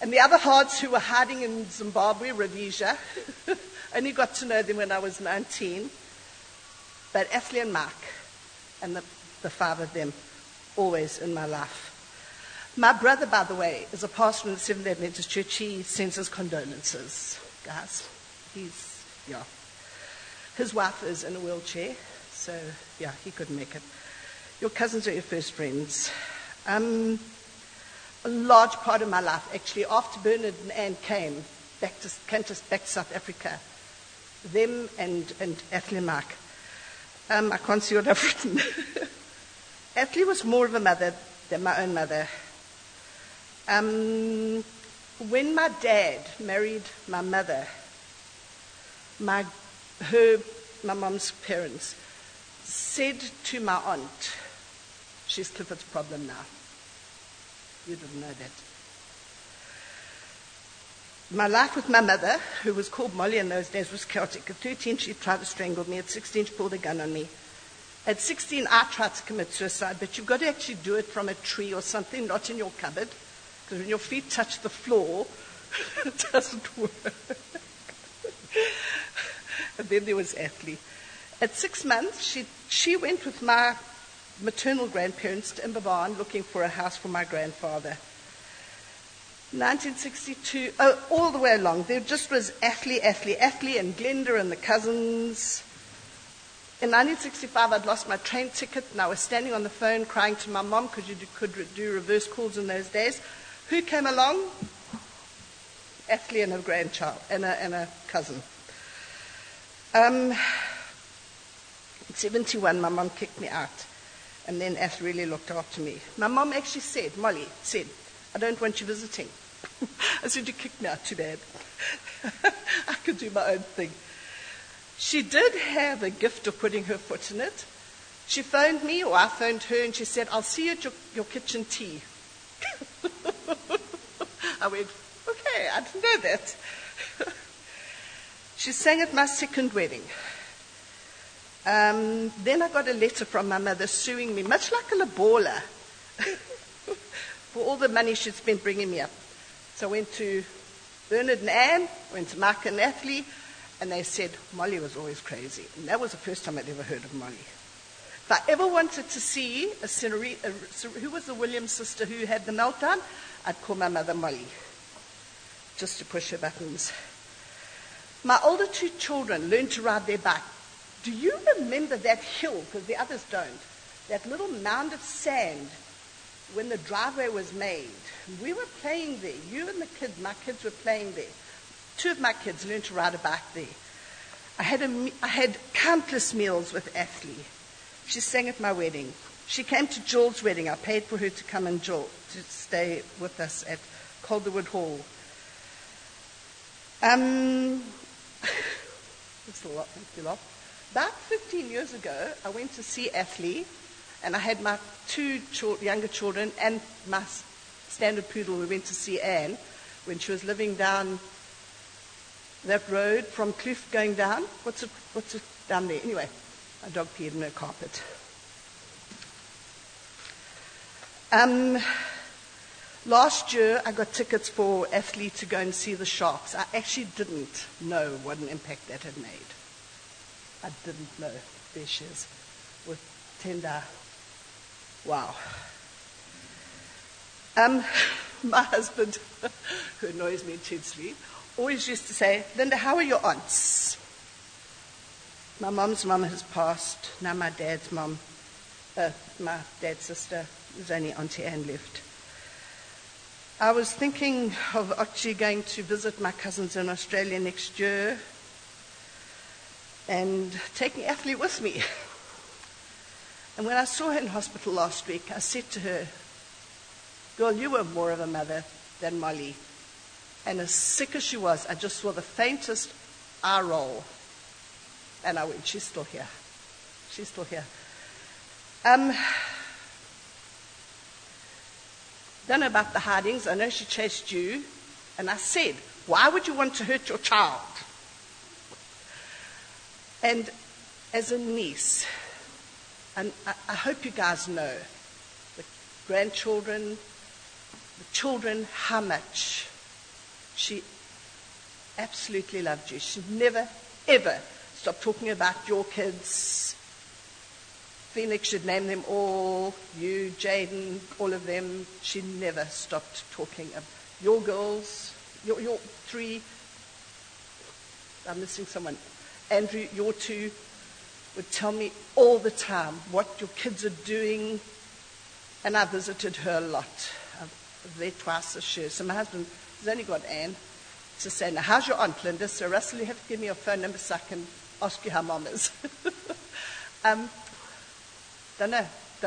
and the other Harts who were hiding in Zimbabwe, Rhodesia. Only got to know them when I was 19. But Athalie and Mark, and the five of them. Always in my life. My brother, by the way, is a pastor in the Seventh-day Adventist Church. He sends his condolences, guys. His wife is in a wheelchair, so, he couldn't make it. Your cousins are your first friends. A large part of my life, actually, after Bernard and Anne came back to South Africa, them and Athalie and Mark. I can't see what I've written. Athalie was more of a mother than my own mother. When my dad married my mother, my mom's parents said to my aunt, she's Clifford's problem now. You didn't know that. My life with my mother, who was called Molly in those days, was chaotic. At 13, she tried to strangle me. At 16, she pulled a gun on me. At 16, I tried to commit suicide, but you've got to actually do it from a tree or something, not in your cupboard, because when your feet touch the floor, it doesn't work. And then there was Athalie. At 6 months, she went with my maternal grandparents to Mbavan looking for a house for my grandfather. 1962, all the way along, there just was Athalie, and Glenda and the cousins. In 1965, I'd lost my train ticket, and I was standing on the phone crying to my mom, because you could do reverse calls in those days. Who came along? Athalie and her grandchild, and a cousin. In 1971, my mom kicked me out, and then Athalie really looked after me. My mom actually said, Molly said, I don't want you visiting. I said, you kicked me out, too bad. I could do my own thing. She did have a gift of putting her foot in it. She phoned me, or I phoned her, and she said, I'll see you at your kitchen tea. I went, okay, I didn't know that. She sang at my second wedding. Then I got a letter from my mother suing me, much like a Labola, for all the money she'd spent bringing me up. So I went to Bernard and Anne, went to Mark and Athalie, and they said, Molly was always crazy. And that was the first time I'd ever heard of Molly. If I ever wanted to see a scenery, who was the Williams sister who had the meltdown, I'd call my mother Molly, just to push her buttons. My older two children learned to ride their bike. Do you remember that hill? Because the others don't. That little mound of sand when the driveway was made. We were playing there. You and the kids, my kids were playing there. Two of my kids learned to ride a bike there. I had countless meals with Athalie. She sang at my wedding. She came to Jill's wedding. I paid for her to come and Jill to stay with us at Calderwood Hall. It's a lot, makes me laugh. About 15 years ago, I went to see Athalie, and I had my two younger children and my standard poodle. We went to see Anne when she was living down that road from Clouffe going down. What's it down there? Anyway, my dog peed in her carpet. Last year, I got tickets for Athalie to go and see the Sharks. I actually didn't know what an impact that had made. I didn't know. There she is with Tenda. Wow. My husband, who annoys me intensely, always used to say, Linda, how are your aunts? My mom's mom has passed. Now my dad's mom, my dad's sister, there's only Auntie Anne left. I was thinking of actually going to visit my cousins in Australia next year and taking Athalie with me. And when I saw her in hospital last week, I said to her, girl, you were more of a mother than Molly. And as sick as she was, I just saw the faintest eye roll. And I went, she's still here. She's still here. Don't know about the hidings. I know she chased you. And I said, why would you want to hurt your child? And as a niece, and I hope you guys know, the grandchildren, the children, how much she absolutely loved you. She never, ever stopped talking about your kids. Phoenix should name them all, you, Jaden, all of them. She never stopped talking of your girls, your three. I'm missing someone. Andrew, your two, would tell me all the time what your kids are doing. And I visited her a lot. I was there twice this year. So my husband has only got Anne to say, now, how's your aunt, Linda? So Russell, you have to give me your phone number so I can ask you how mom is. Don't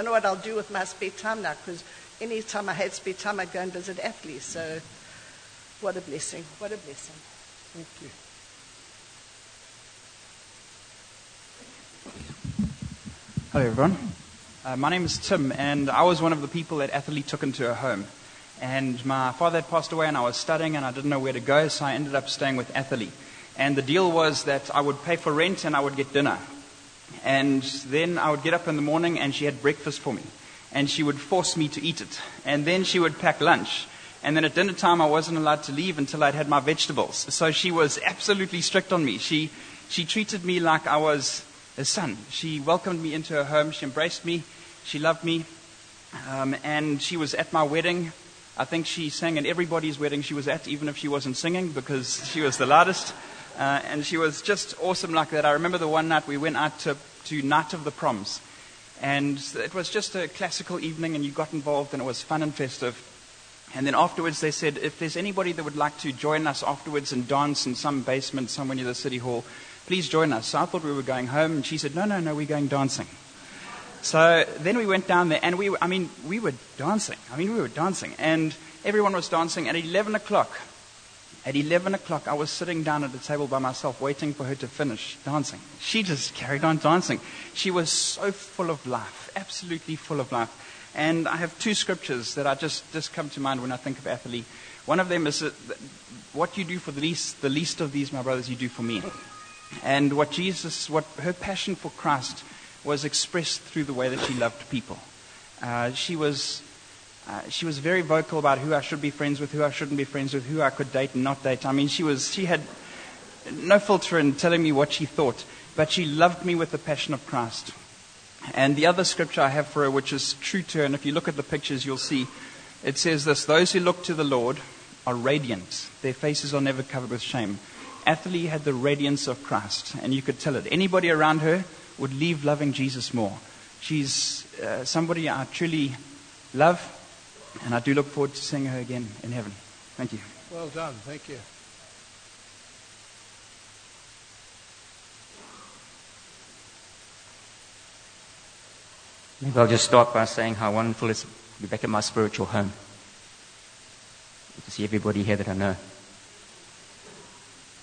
know what I'll do with my spare time now, because any time I had spare time, I'd go and visit Athalie. So what a blessing. What a blessing. Thank you. Hello, everyone. My name is Tim, and I was one of the people that Athalie took into her home. And my father had passed away, and I was studying, and I didn't know where to go, so I ended up staying with Athalie. And the deal was that I would pay for rent, and I would get dinner. And then I would get up in the morning and she had breakfast for me. And she would force me to eat it. And then she would pack lunch. And then at dinner time I wasn't allowed to leave until I'd had my vegetables. So she was absolutely strict on me. She treated me like I was her son. She welcomed me into her home. She embraced me. She loved me. And she was at my wedding. I think she sang at everybody's wedding she was at, even if she wasn't singing, because she was the loudest. And she was just awesome like that. I remember the one night we went out to Night of the Proms. And it was just a classical evening, and you got involved, and it was fun and festive. And then afterwards they said, if there's anybody that would like to join us afterwards and dance in some basement somewhere near the city hall, please join us. So I thought we were going home, and she said, no, we're going dancing. So then we went down there, and we were dancing. And everyone was dancing at 11 o'clock. At 11 o'clock, I was sitting down at a table by myself waiting for her to finish dancing. She just carried on dancing. She was so full of life, absolutely full of life. And I have two scriptures that I just come to mind when I think of Athalie. One of them is, what you do for the least of these, my brothers, you do for me. And what her passion for Christ was expressed through the way that she loved people. She was very vocal about who I should be friends with, who I shouldn't be friends with, who I could date and not date. I mean, she had no filter in telling me what she thought, but she loved me with the passion of Christ. And the other scripture I have for her, which is true to her, and if you look at the pictures, you'll see, it says this: those who look to the Lord are radiant. Their faces are never covered with shame. Athalie had the radiance of Christ, and you could tell it. Anybody around her would leave loving Jesus more. She's somebody I truly love, and I do look forward to seeing her again in heaven. Thank you. Well done. Thank you. Maybe I'll just start by saying how wonderful it is to be back at my spiritual home, to see everybody here that I know.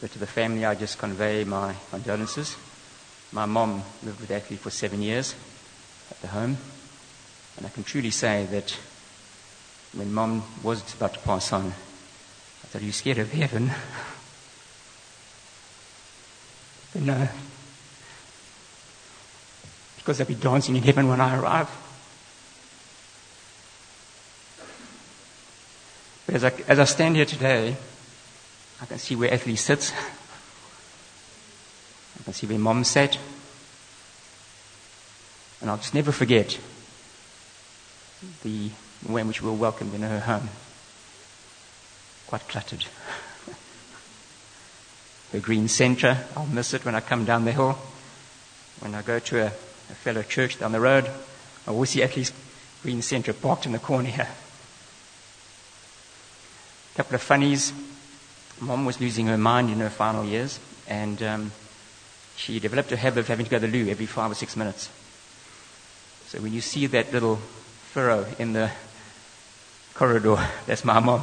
But to the family, I just convey my condolences. My mom lived with Athalie for 7 years at the home, and I can truly say that when Mom was about to pass on, I thought, are you scared of heaven? But no, because they'll be dancing in heaven when I arrive. But as I stand here today, I can see where Athalie sits. I can see where Mom sat. And I'll just never forget the way in which we were welcomed in her home. Quite cluttered. Her green centre, I'll miss it when I come down the hill. When I go to a fellow church down the road, I will see at least green centre parked in the corner here. A couple of funnies. Mom was losing her mind in her final years, and she developed a habit of having to go to the loo every 5 or 6 minutes. So when you see that little furrow in the corridor, that's my mom.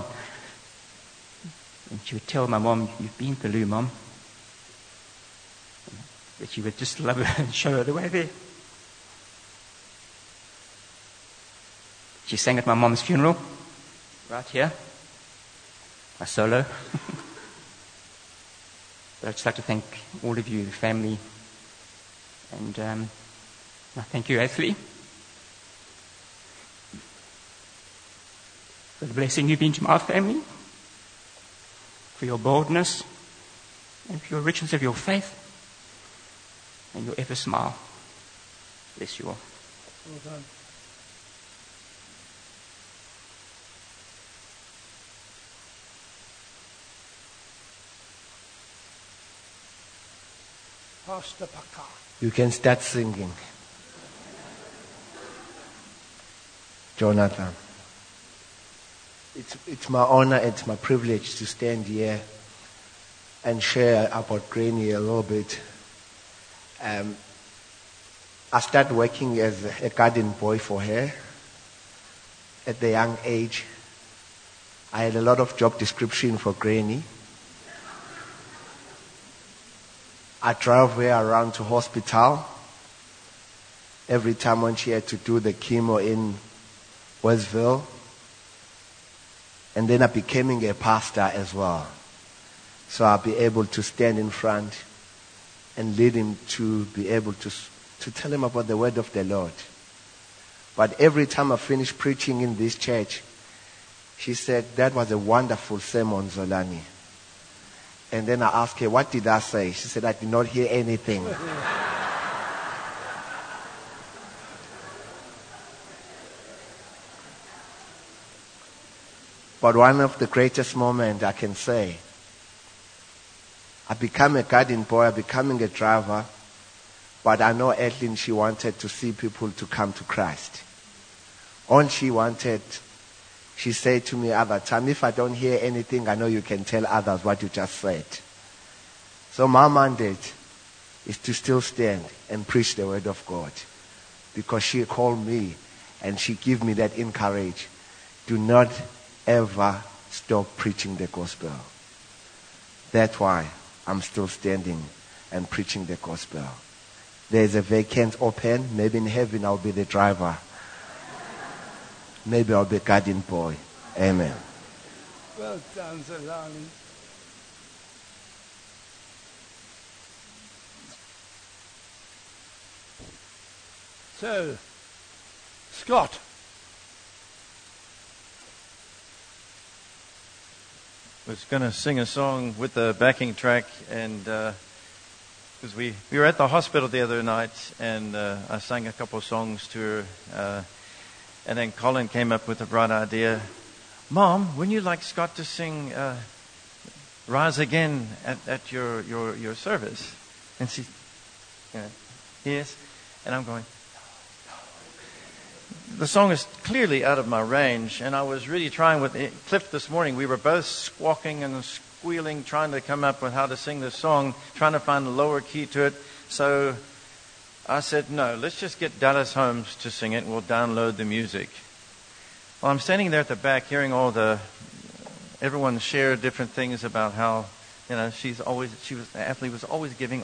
And she would tell my mom, you've been to the loo, Mom. But she would just love her and show her the way there. She sang at my mom's funeral, right here, my solo. But I'd just like to thank all of you, the family, and I thank you, Athalie, for the blessing you've been to my family, for your boldness, and for your richness of your faith, and your ever smile. Bless you all. Well done. Pastor Paka. You can start singing. Jonathan. It's my honor, it's my privilege to stand here and share about Granny a little bit. I started working as a garden boy for her at the young age. I had a lot of job description for Granny. I drove her around to hospital every time when she had to do the chemo in Westville. And then I became a pastor as well. So I'll be able to stand in front and lead him to be able to tell him about the word of the Lord. But every time I finish preaching in this church, she said, that was a wonderful sermon, Zolani. And then I asked her, what did I say? She said, I did not hear anything. But one of the greatest moments I can say, I became a garden boy, I becoming a driver, but I know Athalie, she wanted to see people to come to Christ. All she wanted, she said to me other time, if I don't hear anything, I know you can tell others what you just said. So my mandate is to still stand and preach the word of God, because she called me and she gave me that encourage. Do not ever stop preaching the gospel. That's why I'm still standing and preaching the gospel. There's a vacant open. Maybe in heaven I'll be the driver. Maybe I'll be garden boy. Amen. Well done, Zolani. So, Scott. Was going to sing a song with the backing track, and because we were at the hospital the other night, and I sang a couple of songs to her, and then Colin came up with a bright idea. Mom, wouldn't you like Scott to sing "Rise Again" at your service? And she, you know, yes, and I'm going. The song is clearly out of my range, and I was really trying with Cliff this morning. We were both squawking and squealing, trying to come up with how to sing this song, trying to find a lower key to it. So I said, no, let's just get Dallas Holmes to sing it, and we'll download the music. Well, I'm standing there at the back hearing everyone share different things about how, you know, Athalie was always giving.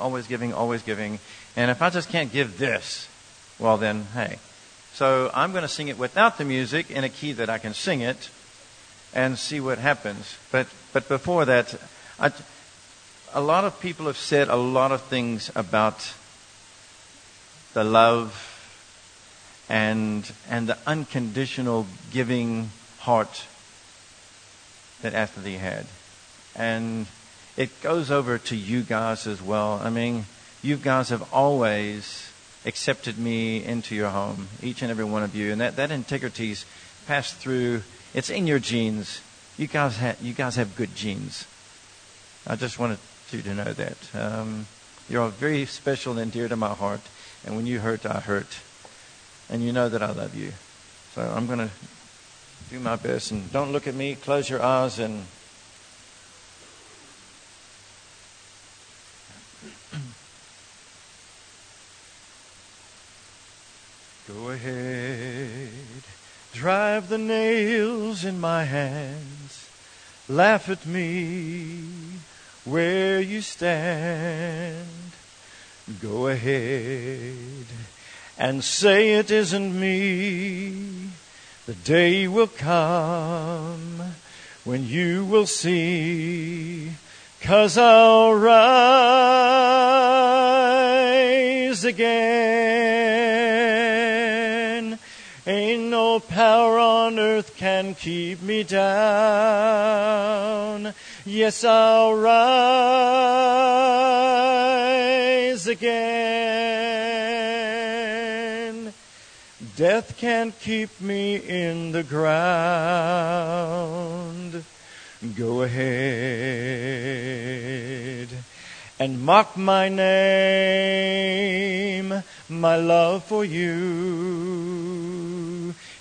And if I just can't give this, well then, hey. So I'm going to sing it without the music in a key that I can sing it and see what happens. But before that, a lot of people have said a lot of things about the love and the unconditional giving heart that Athalie had. And it goes over to you guys as well. I mean, you guys have always accepted me into your home, each and every one of you, and that integrity's passed through. It's in your genes. You guys have good genes. I just wanted you to know that you're all very special and dear to my heart. And when you hurt, I hurt, and you know that I love you. So I'm going to do my best. And don't look at me. Close your eyes and. Go ahead, drive the nails in my hands, laugh at me where you stand. Go ahead and say it isn't me. The day will come when you will see, 'cause I'll rise again. Ain't no power on earth can keep me down. Yes, I'll rise again. Death can't keep me in the ground. Go ahead and mock my name. My love for you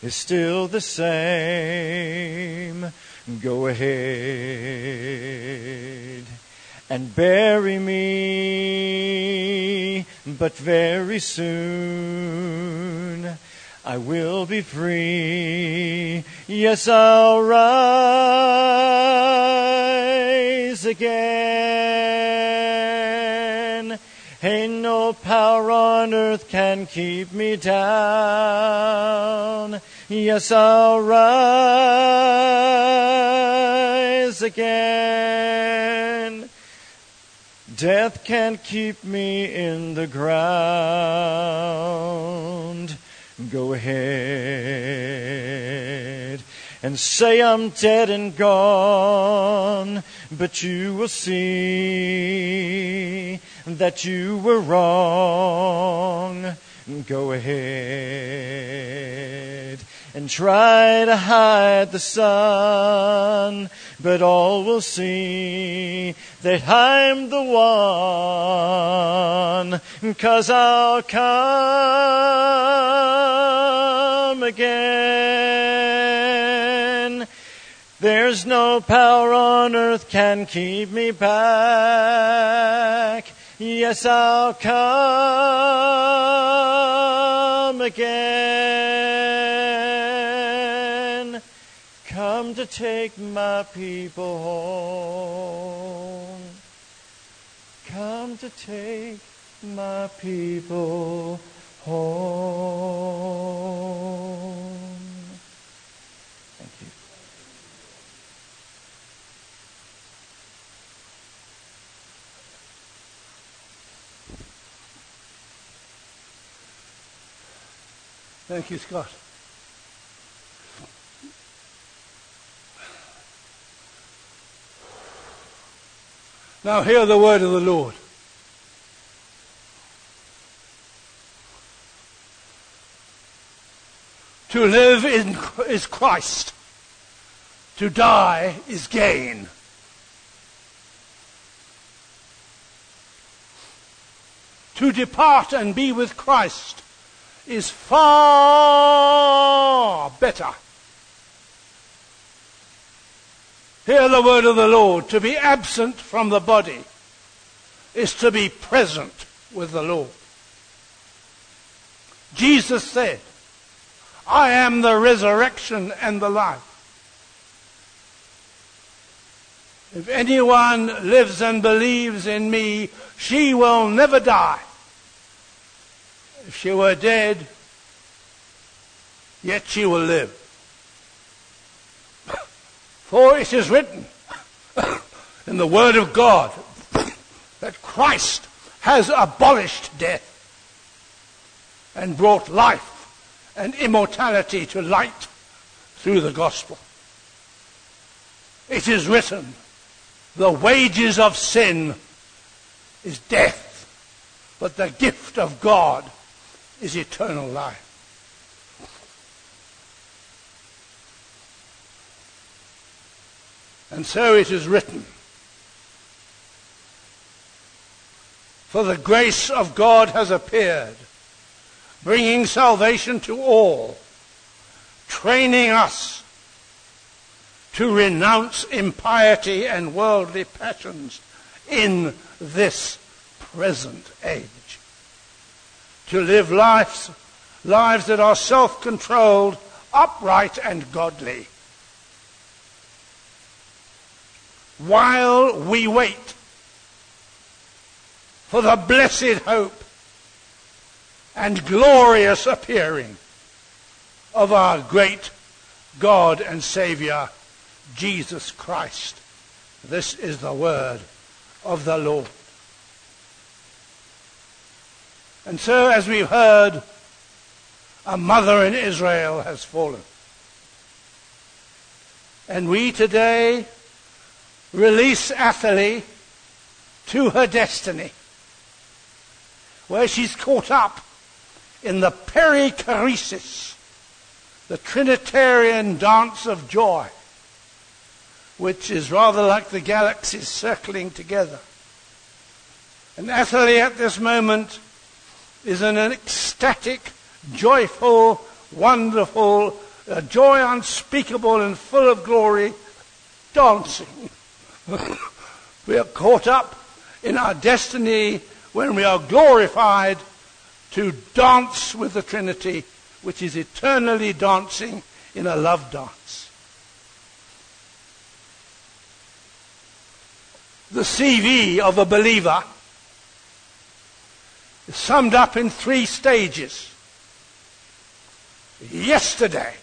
is still the same. Go ahead and bury me, but very soon I will be free. Yes, I'll rise again. Ain't no power on earth can keep me down. Yes, I'll rise again. Death can't keep me in the ground. Go ahead and say I'm dead and gone, but you will see that you were wrong. Go ahead and try to hide the sun, but all will see that I'm the one, 'cause I'll come again. There's no power on earth can keep me back. Yes, I'll come again. Come to take my people home. come to take my people home. Thank you. Thank you, Scott. Now hear the word of the Lord. To live is Christ. To die is gain. To depart and be with Christ is far better. Hear the word of the Lord. To be absent from the body is to be present with the Lord. Jesus said, I am the resurrection and the life. If anyone lives and believes in me, she will never die. If she were dead, yet she will live. For it is written in the word of God that Christ has abolished death and brought life and immortality to light through the gospel. It is written, the wages of sin is death, but the gift of God is eternal life. And so it is written, for the grace of God has appeared, bringing salvation to all, training us to renounce impiety and worldly passions in this present age, to live lives that are self-controlled, upright and godly, while we wait for the blessed hope and glorious appearing of our great God and Saviour, Jesus Christ. This is the word of the Lord. And so, as we've heard, a mother in Israel has fallen. And we today release Athalie to her destiny, where she's caught up in the perichoresis, the Trinitarian dance of joy, which is rather like the galaxies circling together. And Athalie at this moment is in an ecstatic, joyful, wonderful, a joy unspeakable and full of glory, dancing. We are caught up in our destiny when we are glorified to dance with the Trinity, which is eternally dancing in a love dance. The CV of a believer is summed up in three stages. Yesterday,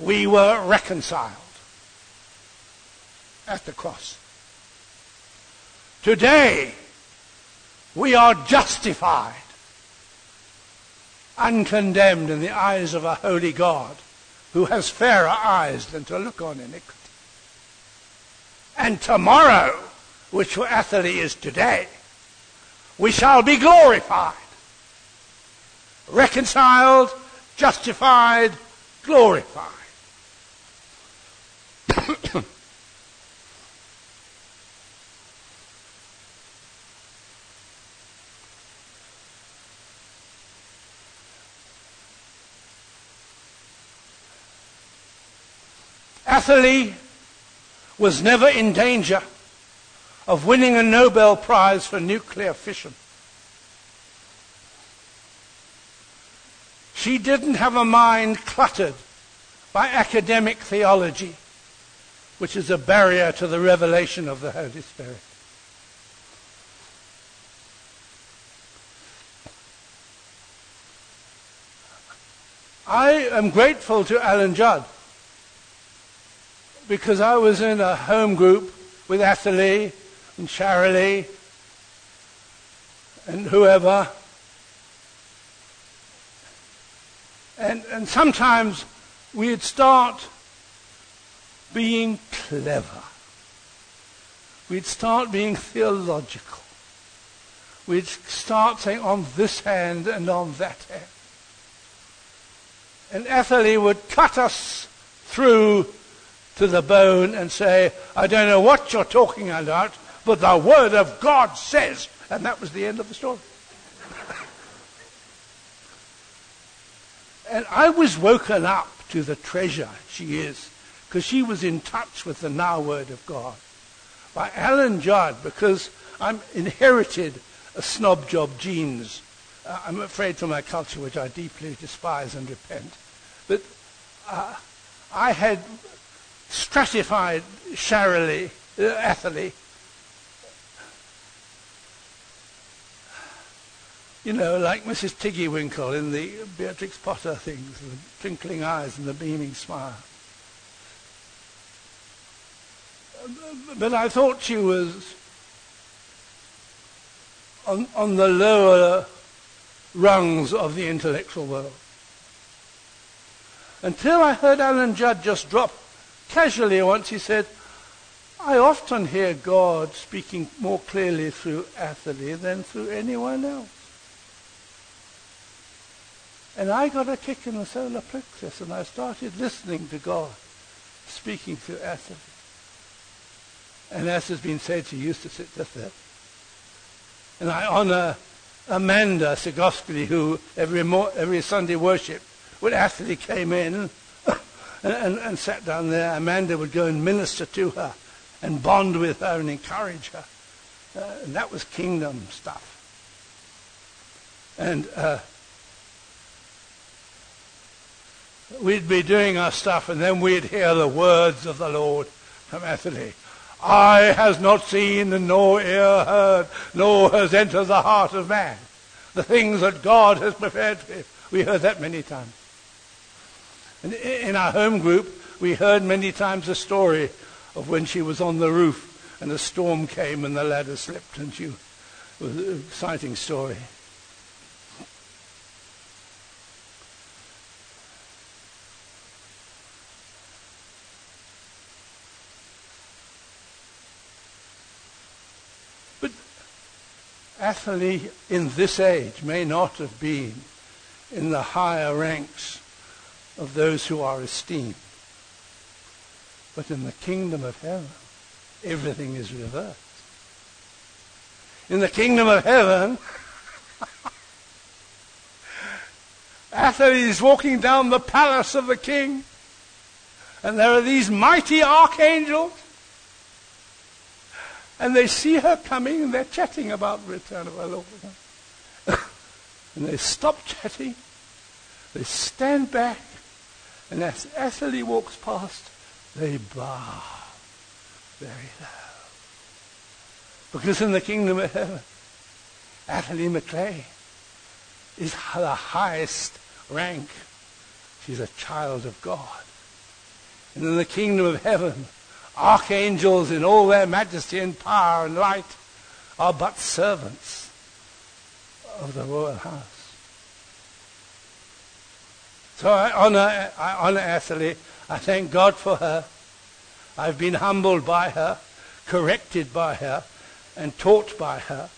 we were reconciled at the cross. Today, we are justified, uncondemned in the eyes of a holy God who has fairer eyes than to look on iniquity. And tomorrow, which for Athalie is today, we shall be glorified, reconciled, justified, glorified. Athalie was never in danger of winning a Nobel Prize for nuclear fission. She didn't have a mind cluttered by academic theology, which is a barrier to the revelation of the Holy Spirit. I am grateful to Alan Judd because I was in a home group with Athalie and Sharilee and whoever. And sometimes we'd start being clever. We'd start being theological. We'd start saying on this hand and on that hand. And Athalie would cut us through to the bone and say, I don't know what you're talking about, but the Word of God says. And that was the end of the story. And I was woken up to the treasure she is, because she was in touch with the now Word of God. By Alan Judd, because I'm inherited a snob job genes. I'm afraid for my culture, which I deeply despise and repent. But I had stratified Athalie. You know, like Mrs. Tiggywinkle in the Beatrix Potter things, the twinkling eyes and the beaming smile. But I thought she was on the lower rungs of the intellectual world. Until I heard Alan Judd just drop casually once, he said, I often hear God speaking more clearly through Athalie than through anyone else. And I got a kick in the solar plexus, and I started listening to God speaking through Athalie. And as has been said, she used to sit just there. And I honor Amanda Sigorsky, who every Sunday worship, when Athalie came in and sat down there, Amanda would go and minister to her and bond with her and encourage her. And that was kingdom stuff. And we'd be doing our stuff, and then we'd hear the words of the Lord from Athalie. Eye has not seen, and nor ear heard, nor has entered the heart of man the things that God has prepared for him. We heard that many times. And in our home group, we heard many times the story of when she was on the roof and a storm came and the ladder slipped, and she was an exciting story. Athalie in this age may not have been in the higher ranks of those who are esteemed. But in the kingdom of heaven, everything is reversed. In the kingdom of heaven, Athalie is walking down the palace of the king, and there are these mighty archangels. And they see her coming, and they're chatting about the return of our Lord. And they stop chatting. They stand back. And as Athalie walks past, they bow very low. Because in the kingdom of heaven, Athalie McLean is the highest rank. She's a child of God. And in the kingdom of heaven, archangels in all their majesty and power and light are but servants of the royal house. So I honor Athalie. I thank God for her. I've been humbled by her, corrected by her, and taught by her.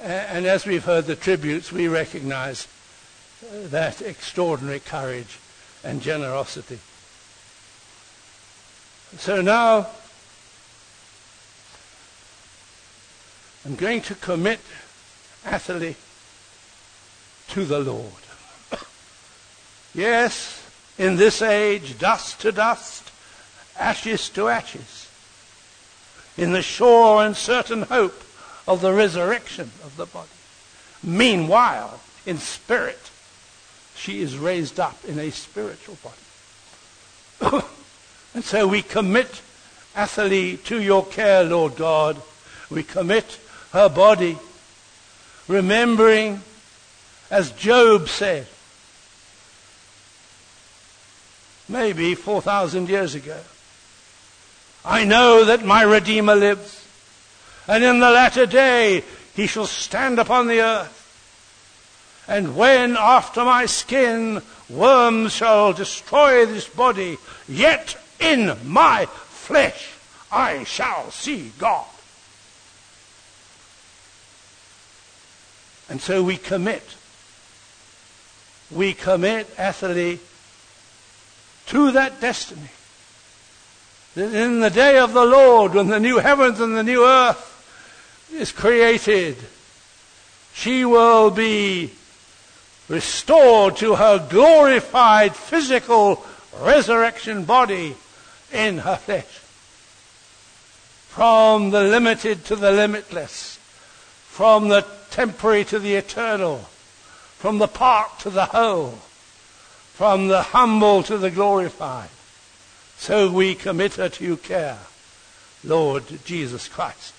And as we've heard the tributes, we recognize that extraordinary courage and generosity. So now, I'm going to commit Athalie to the Lord. Yes, in this age, dust to dust, ashes to ashes, in the sure and certain hope of the resurrection of the body. Meanwhile, in spirit, she is raised up in a spiritual body. And so we commit Athalie to your care, Lord God. We commit her body, remembering, as Job said, maybe 4,000 years ago. I know that my Redeemer lives, and in the latter day he shall stand upon the earth. And when after my skin worms shall destroy this body, yet in my flesh I shall see God. And so we commit. We commit, Athalie, to that destiny. That in the day of the Lord, when the new heavens and the new earth is created, she will be restored to her glorified physical resurrection body in her flesh. From the limited to the limitless. From the temporary to the eternal, from the part to the whole, from the humble to the glorified. So we commit her to your care, Lord Jesus Christ.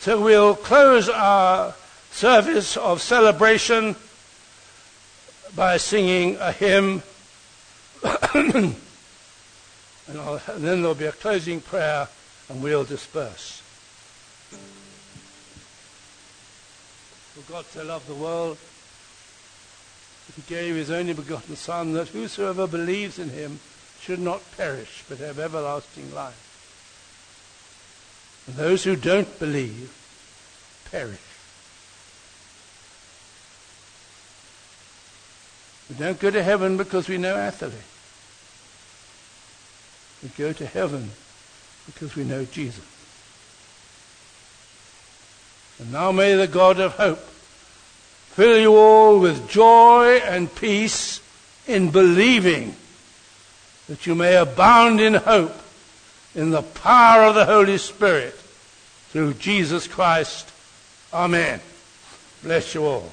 So we'll close our service of celebration by singing a hymn. And then there'll be a closing prayer, and we'll disperse. For God so loved the world, that he gave his only begotten Son, that whosoever believes in him should not perish, but have everlasting life. And those who don't believe perish. We don't go to heaven because we know Athalie. We go to heaven because we know Jesus. And now may the God of hope fill you all with joy and peace in believing, that you may abound in hope in the power of the Holy Spirit through Jesus Christ. Amen. Bless you all.